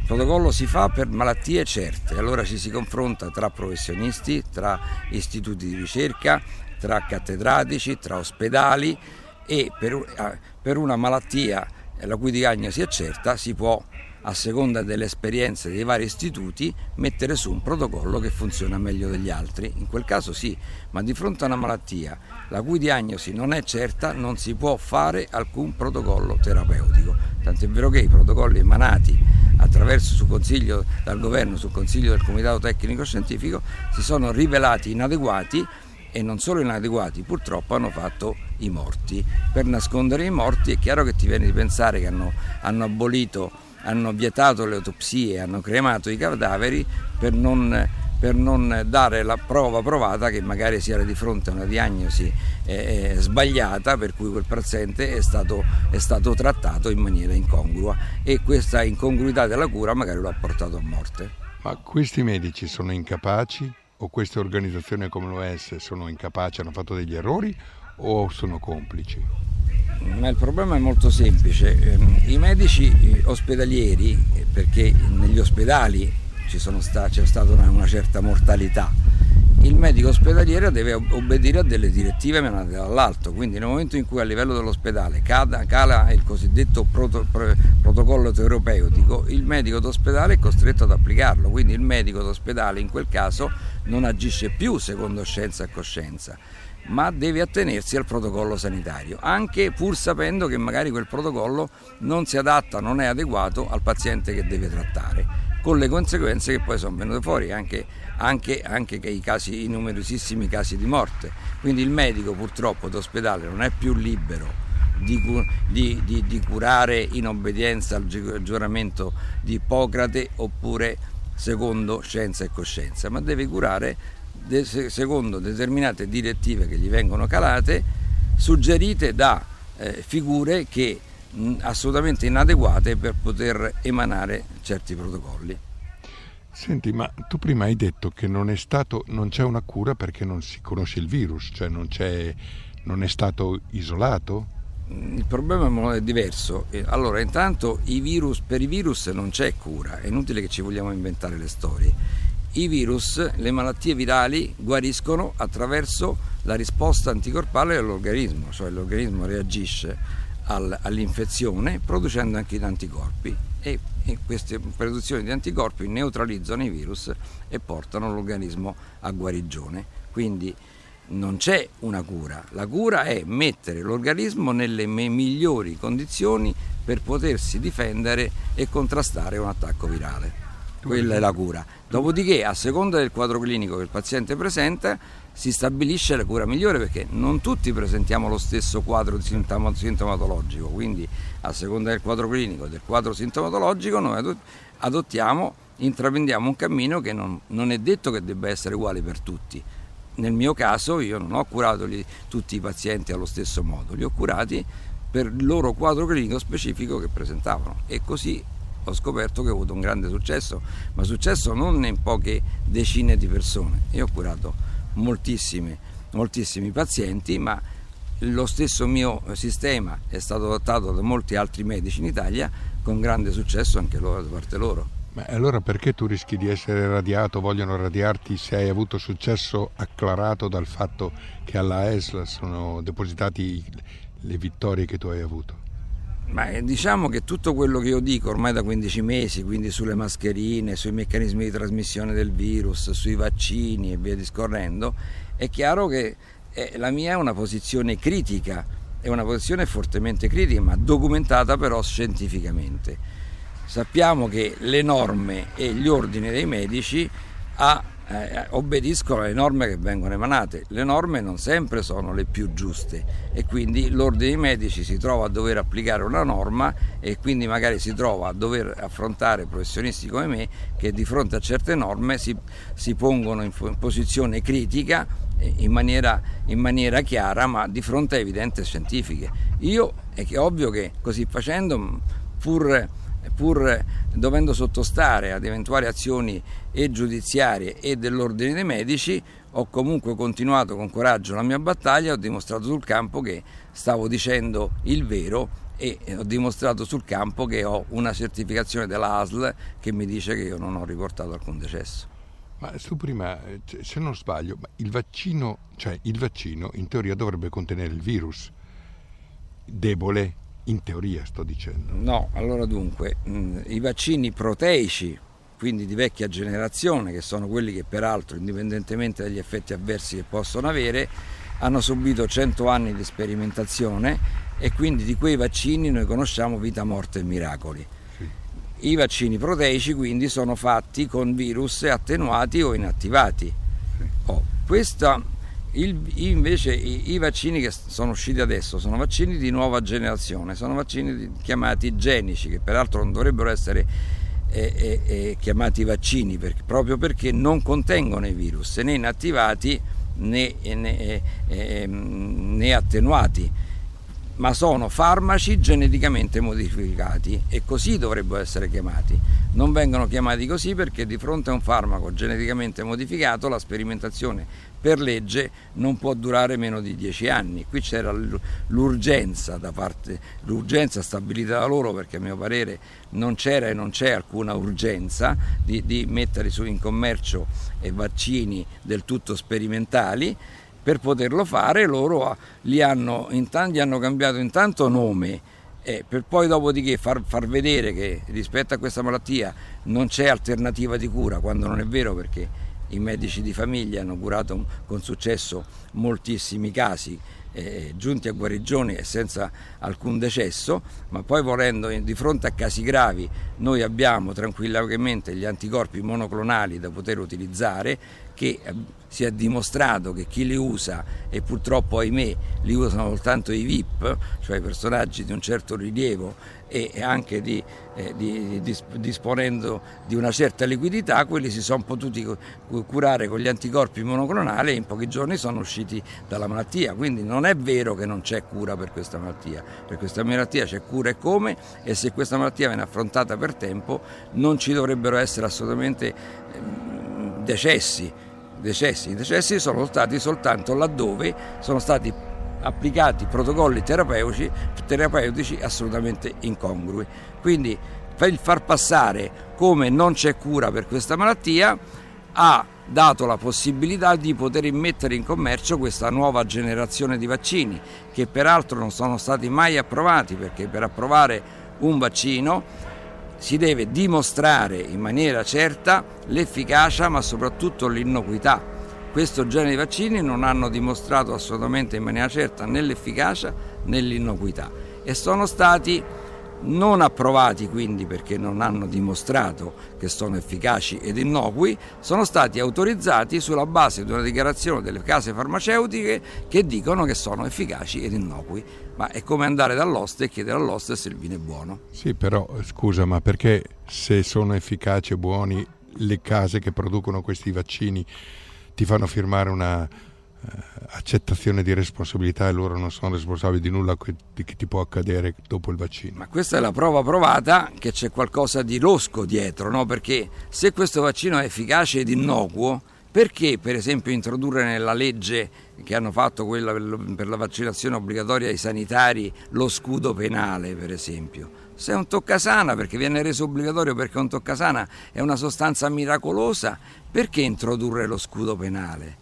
Il protocollo si fa per malattie certe, allora ci si confronta tra professionisti, tra istituti di ricerca, tra cattedratici, tra ospedali, e per una malattia la cui diagnosi è certa, si può, a seconda delle esperienze dei vari istituti, mettere su un protocollo che funziona meglio degli altri. In quel caso sì, ma di fronte a una malattia la cui diagnosi non è certa, non si può fare alcun protocollo terapeutico. Tant'è vero che i protocolli emanati attraverso su consiglio dal governo, sul consiglio del comitato tecnico scientifico, si sono rivelati inadeguati, e non solo inadeguati, purtroppo hanno fatto i morti. Per nascondere i morti è chiaro che ti viene di pensare che hanno abolito, hanno vietato le autopsie, hanno cremato i cadaveri per non dare la prova provata che magari si era di fronte a una diagnosi sbagliata, per cui quel paziente è stato trattato in maniera incongrua, e questa incongruità della cura magari lo ha portato a morte. Ma questi medici sono incapaci, o queste organizzazioni come l'OMS sono incapaci, hanno fatto degli errori, o sono complici? Ma il problema è molto semplice. I medici ospedalieri, perché negli ospedali c'è stata una certa mortalità, il medico ospedaliero deve obbedire a delle direttive emanate dall'alto, quindi nel momento in cui a livello dell'ospedale cala il cosiddetto protocollo terapeutico, il medico d'ospedale è costretto ad applicarlo, quindi il medico d'ospedale in quel caso non agisce più secondo scienza e coscienza, ma deve attenersi al protocollo sanitario, anche pur sapendo che magari quel protocollo non si adatta, non è adeguato al paziente che deve trattare, con le conseguenze che poi sono venute fuori, anche i numerosissimi casi di morte. Quindi il medico purtroppo d'ospedale non è più libero di curare in obbedienza al giuramento di Ippocrate oppure secondo scienza e coscienza, ma deve curare secondo determinate direttive che gli vengono calate, suggerite da figure che assolutamente inadeguate per poter emanare certi protocolli. Senti, ma tu prima hai detto che non c'è una cura perché non si conosce il virus, cioè non è stato isolato? Il problema è diverso. Allora, intanto per i virus non c'è cura, è inutile che ci vogliamo inventare le storie. I virus, le malattie virali guariscono attraverso la risposta anticorpale dell'organismo, cioè l'organismo reagisce all'infezione producendo anche gli anticorpi, e queste produzioni di anticorpi neutralizzano i virus e portano l'organismo a guarigione. Quindi non c'è una cura, la cura è mettere l'organismo nelle migliori condizioni per potersi difendere e contrastare un attacco virale. Quella è la cura. Dopodiché, a seconda del quadro clinico che il paziente presenta, si stabilisce la cura migliore, perché non tutti presentiamo lo stesso quadro sintomatologico, quindi a seconda del quadro clinico e del quadro sintomatologico noi intraprendiamo un cammino che non è detto che debba essere uguale per tutti. Nel mio caso io non ho curato tutti i pazienti allo stesso modo, li ho curati per il loro quadro clinico specifico che presentavano, e così ho scoperto che ho avuto un grande successo, ma successo non in poche decine di persone. Io ho curato moltissimi pazienti, ma lo stesso mio sistema è stato adottato da molti altri medici in Italia con grande successo anche loro, da parte loro. Ma allora perché tu rischi di essere radiato, vogliono radiarti, se hai avuto successo acclarato dal fatto che alla ASL sono depositati le vittorie che tu hai avuto? Ma diciamo che tutto quello che io dico ormai da 15 mesi, quindi sulle mascherine, sui meccanismi di trasmissione del virus, sui vaccini e via discorrendo, è chiaro che la mia è una posizione critica, è una posizione fortemente critica, ma documentata però scientificamente. Sappiamo che le norme e gli ordini dei medici obbediscono alle norme che vengono emanate. Le norme non sempre sono le più giuste, e quindi l'ordine dei medici si trova a dover applicare una norma, e quindi magari si trova a dover affrontare professionisti come me che di fronte a certe norme si pongono in posizione critica in maniera chiara, ma di fronte a evidenze scientifiche. È ovvio che così facendo, pur dovendo sottostare ad eventuali azioni e giudiziarie e dell'ordine dei medici, ho comunque continuato con coraggio la mia battaglia, ho dimostrato sul campo che stavo dicendo il vero, e ho dimostrato sul campo che ho una certificazione della ASL che mi dice che io non ho riportato alcun decesso. Ma su prima, se non sbaglio, il vaccino in teoria dovrebbe contenere il virus debole. In teoria sto dicendo. No, allora dunque, i vaccini proteici, quindi di vecchia generazione, che sono quelli che peraltro, indipendentemente dagli effetti avversi che possono avere, hanno subito 100 anni di sperimentazione, e quindi di quei vaccini noi conosciamo vita, morte e miracoli. Sì. I vaccini proteici quindi sono fatti con virus attenuati o inattivati. Invece i vaccini che sono usciti adesso sono vaccini di nuova generazione, sono vaccini chiamati genici, che peraltro non dovrebbero essere chiamati vaccini proprio perché non contengono i virus né inattivati né attenuati, ma sono farmaci geneticamente modificati e così dovrebbero essere chiamati. Non vengono chiamati così perché di fronte a un farmaco geneticamente modificato la sperimentazione per legge non può durare meno di 10 anni. Qui c'era l'urgenza stabilita da loro, perché a mio parere non c'era e non c'è alcuna urgenza di mettere in commercio vaccini del tutto sperimentali. Per poterlo fare loro gli hanno cambiato intanto nome, per poi dopodiché far vedere che rispetto a questa malattia non c'è alternativa di cura, quando non è vero, perché i medici di famiglia hanno curato con successo moltissimi casi, giunti a guarigione e senza alcun decesso. Ma poi di fronte a casi gravi noi abbiamo tranquillamente gli anticorpi monoclonali da poter utilizzare, che si è dimostrato che chi li usa, e purtroppo ahimè li usano soltanto i VIP, cioè i personaggi di un certo rilievo e anche disponendo di una certa liquidità, quelli si sono potuti curare con gli anticorpi monoclonali e in pochi giorni sono usciti dalla malattia. Quindi non è vero che non c'è cura per questa malattia. Per questa malattia c'è cura e se questa malattia viene affrontata per tempo non ci dovrebbero essere assolutamente decessi. I decessi sono stati soltanto laddove sono stati applicati protocolli terapeutici assolutamente incongrui. Quindi far passare come non c'è cura per questa malattia ha dato la possibilità di poter immettere in commercio questa nuova generazione di vaccini, che peraltro non sono stati mai approvati, perché per approvare un vaccino si deve dimostrare in maniera certa l'efficacia, ma soprattutto l'innocuità. Questo genere di vaccini non hanno dimostrato assolutamente in maniera certa né l'efficacia né l'innocuità e sono stati non approvati, quindi perché non hanno dimostrato che sono efficaci ed innocui, sono stati autorizzati sulla base di una dichiarazione delle case farmaceutiche che dicono che sono efficaci ed innocui. Ma è come andare dall'oste e chiedere all'oste se il vino è buono. Sì, però scusa, ma perché se sono efficaci e buoni le case che producono questi vaccini ti fanno firmare una accettazione di responsabilità e loro non sono responsabili di nulla che ti può accadere dopo il vaccino? Ma questa è la prova provata che c'è qualcosa di losco dietro, no? Perché se questo vaccino è efficace ed innocuo, perché per esempio introdurre nella legge che hanno fatto quella per la vaccinazione obbligatoria ai sanitari lo scudo penale, per esempio? Se è un toccasana, perché viene reso obbligatorio perché un toccasana è una sostanza miracolosa, perché introdurre lo scudo penale?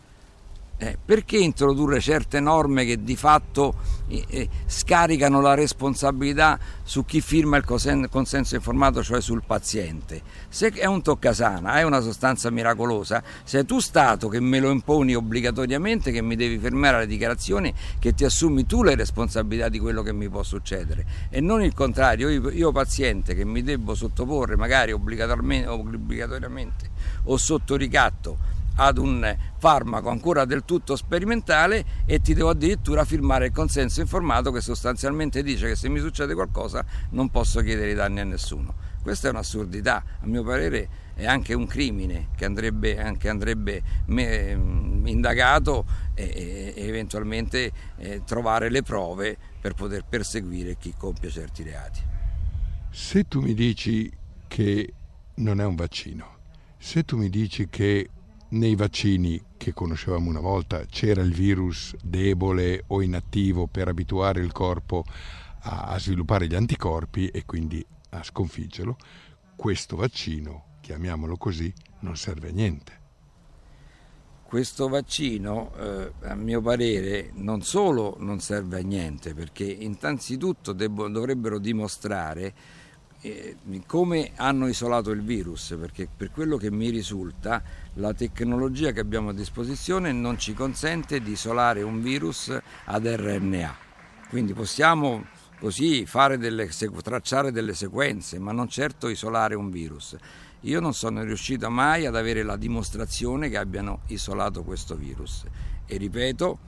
Perché introdurre certe norme che di fatto scaricano la responsabilità su chi firma il consenso informato, cioè sul paziente? Se è un toccasana, è una sostanza miracolosa, sei tu Stato che me lo imponi obbligatoriamente, che mi devi fermare alle dichiarazioni, che ti assumi tu le responsabilità di quello che mi può succedere e non il contrario, io paziente che mi debbo sottoporre magari obbligatoriamente o sotto ricatto ad un farmaco ancora del tutto sperimentale e ti devo addirittura firmare il consenso informato che sostanzialmente dice che se mi succede qualcosa non posso chiedere i danni a nessuno. Questa è un'assurdità, a mio parere è anche un crimine che andrebbe indagato e eventualmente trovare le prove per poter perseguire chi compie certi reati. Se tu mi dici che non è un vaccino, se tu mi dici che nei vaccini che conoscevamo una volta c'era il virus debole o inattivo per abituare il corpo a sviluppare gli anticorpi e quindi a sconfiggerlo, questo vaccino, chiamiamolo così, non serve a niente. Questo vaccino, a mio parere, non solo non serve a niente, perché innanzitutto dovrebbero dimostrare come hanno isolato il virus, perché per quello che mi risulta la tecnologia che abbiamo a disposizione non ci consente di isolare un virus ad RNA, quindi possiamo così tracciare delle sequenze, ma non certo isolare un virus. Io non sono riuscito mai ad avere la dimostrazione che abbiano isolato questo virus e, ripeto,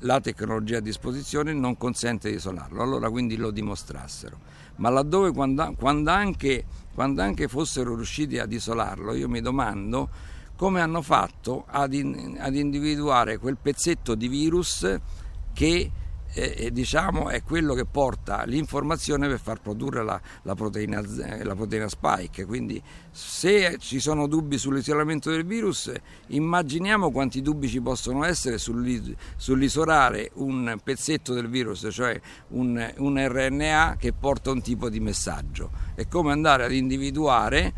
la tecnologia a disposizione non consente di isolarlo, allora quindi lo dimostrassero. Ma laddove, quando anche fossero riusciti ad isolarlo, io mi domando come hanno fatto ad individuare quel pezzetto di virus che è quello che porta l'informazione per far produrre la proteina spike. Quindi, se ci sono dubbi sull'isolamento del virus, immaginiamo quanti dubbi ci possono essere sull'isolare un pezzetto del virus, cioè un RNA che porta un tipo di messaggio. È come andare ad individuare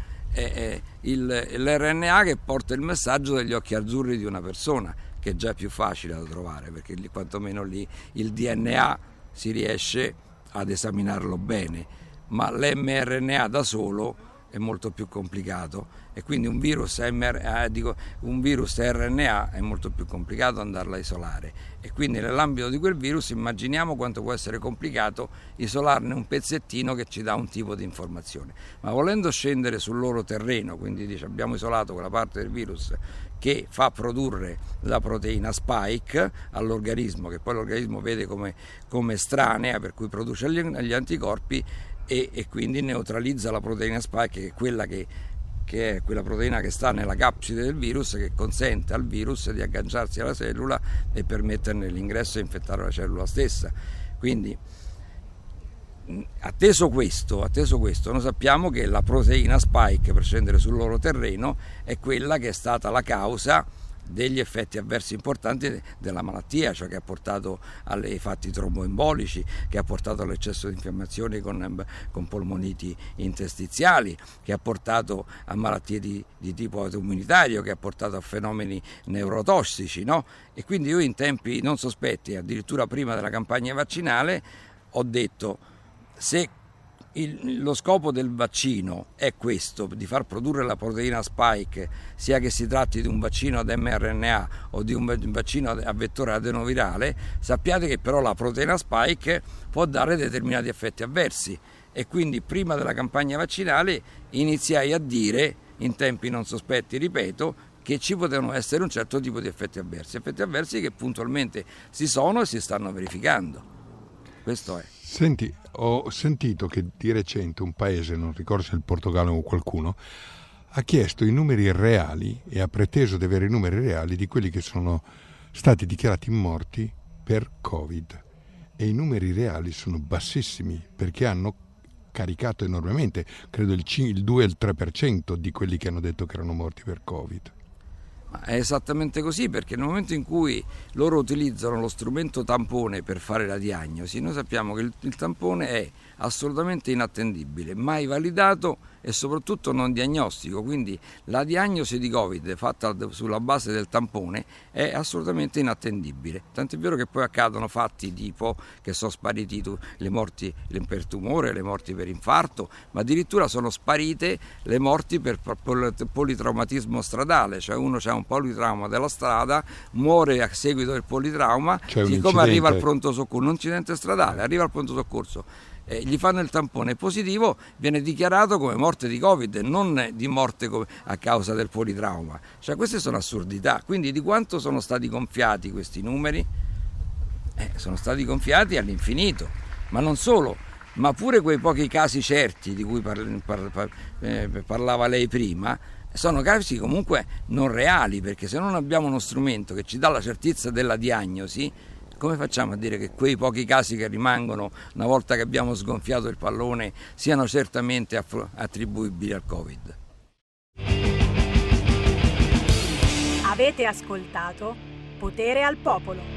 l'RNA che porta il messaggio degli occhi azzurri di una persona, che è già più facile da trovare, perché quantomeno lì il DNA si riesce ad esaminarlo bene, ma l'mRNA da solo è molto più complicato, e quindi un virus RNA è molto più complicato andarla a isolare, e quindi nell'ambito di quel virus immaginiamo quanto può essere complicato isolarne un pezzettino che ci dà un tipo di informazione. Ma volendo scendere sul loro terreno, quindi abbiamo isolato quella parte del virus che fa produrre la proteina spike all'organismo, che poi l'organismo vede come estranea, per cui produce gli anticorpi e quindi neutralizza la proteina spike, che è quella proteina che sta nella capside del virus, che consente al virus di agganciarsi alla cellula e permetterne l'ingresso e infettare la cellula stessa. Quindi, atteso questo, noi sappiamo che la proteina spike, per scendere sul loro terreno, è quella che è stata la causa degli effetti avversi importanti della malattia, cioè che ha portato ai fatti tromboembolici, che ha portato all'eccesso di infiammazioni con polmoniti interstiziali, che ha portato a malattie di tipo autoimmunitario, che ha portato a fenomeni neurotossici, no? E quindi io, in tempi non sospetti, addirittura prima della campagna vaccinale, ho detto: se lo scopo del vaccino è questo, di far produrre la proteina spike, sia che si tratti di un vaccino ad mRNA o di un vaccino a vettore adenovirale, sappiate che però la proteina spike può dare determinati effetti avversi. E quindi prima della campagna vaccinale iniziai a dire, in tempi non sospetti, ripeto, che ci potevano essere un certo tipo di effetti avversi che puntualmente si sono e si stanno verificando. Questo è. Senti, ho sentito che di recente un paese, non ricordo se il Portogallo o qualcuno, ha chiesto i numeri reali e ha preteso di avere i numeri reali di quelli che sono stati dichiarati morti per Covid, e i numeri reali sono bassissimi, perché hanno caricato enormemente, credo il 2 e il 3% di quelli che hanno detto che erano morti per Covid. È esattamente così, perché nel momento in cui loro utilizzano lo strumento tampone per fare la diagnosi, noi sappiamo che il tampone è assolutamente inattendibile, mai validato e soprattutto non diagnostico, quindi la diagnosi di Covid fatta sulla base del tampone è assolutamente inattendibile, tant'è vero che poi accadono fatti tipo che sono spariti le morti per tumore, le morti per infarto, ma addirittura sono sparite le morti per politraumatismo stradale, cioè uno c'ha un politrauma della strada, muore a seguito del politrauma, siccome arriva al pronto soccorso, un incidente stradale, arriva al pronto soccorso, gli fanno il tampone positivo, viene dichiarato come morte di Covid, non di morte a causa del politrauma. Cioè, queste sono assurdità. Quindi di quanto sono stati gonfiati questi numeri? Sono stati gonfiati all'infinito, ma non solo, ma pure quei pochi casi certi di cui parlava lei prima sono casi comunque non reali, perché se non abbiamo uno strumento che ci dà la certezza della diagnosi, come facciamo a dire che quei pochi casi che rimangono, una volta che abbiamo sgonfiato il pallone, siano certamente attribuibili al Covid? Avete ascoltato Potere al Popolo.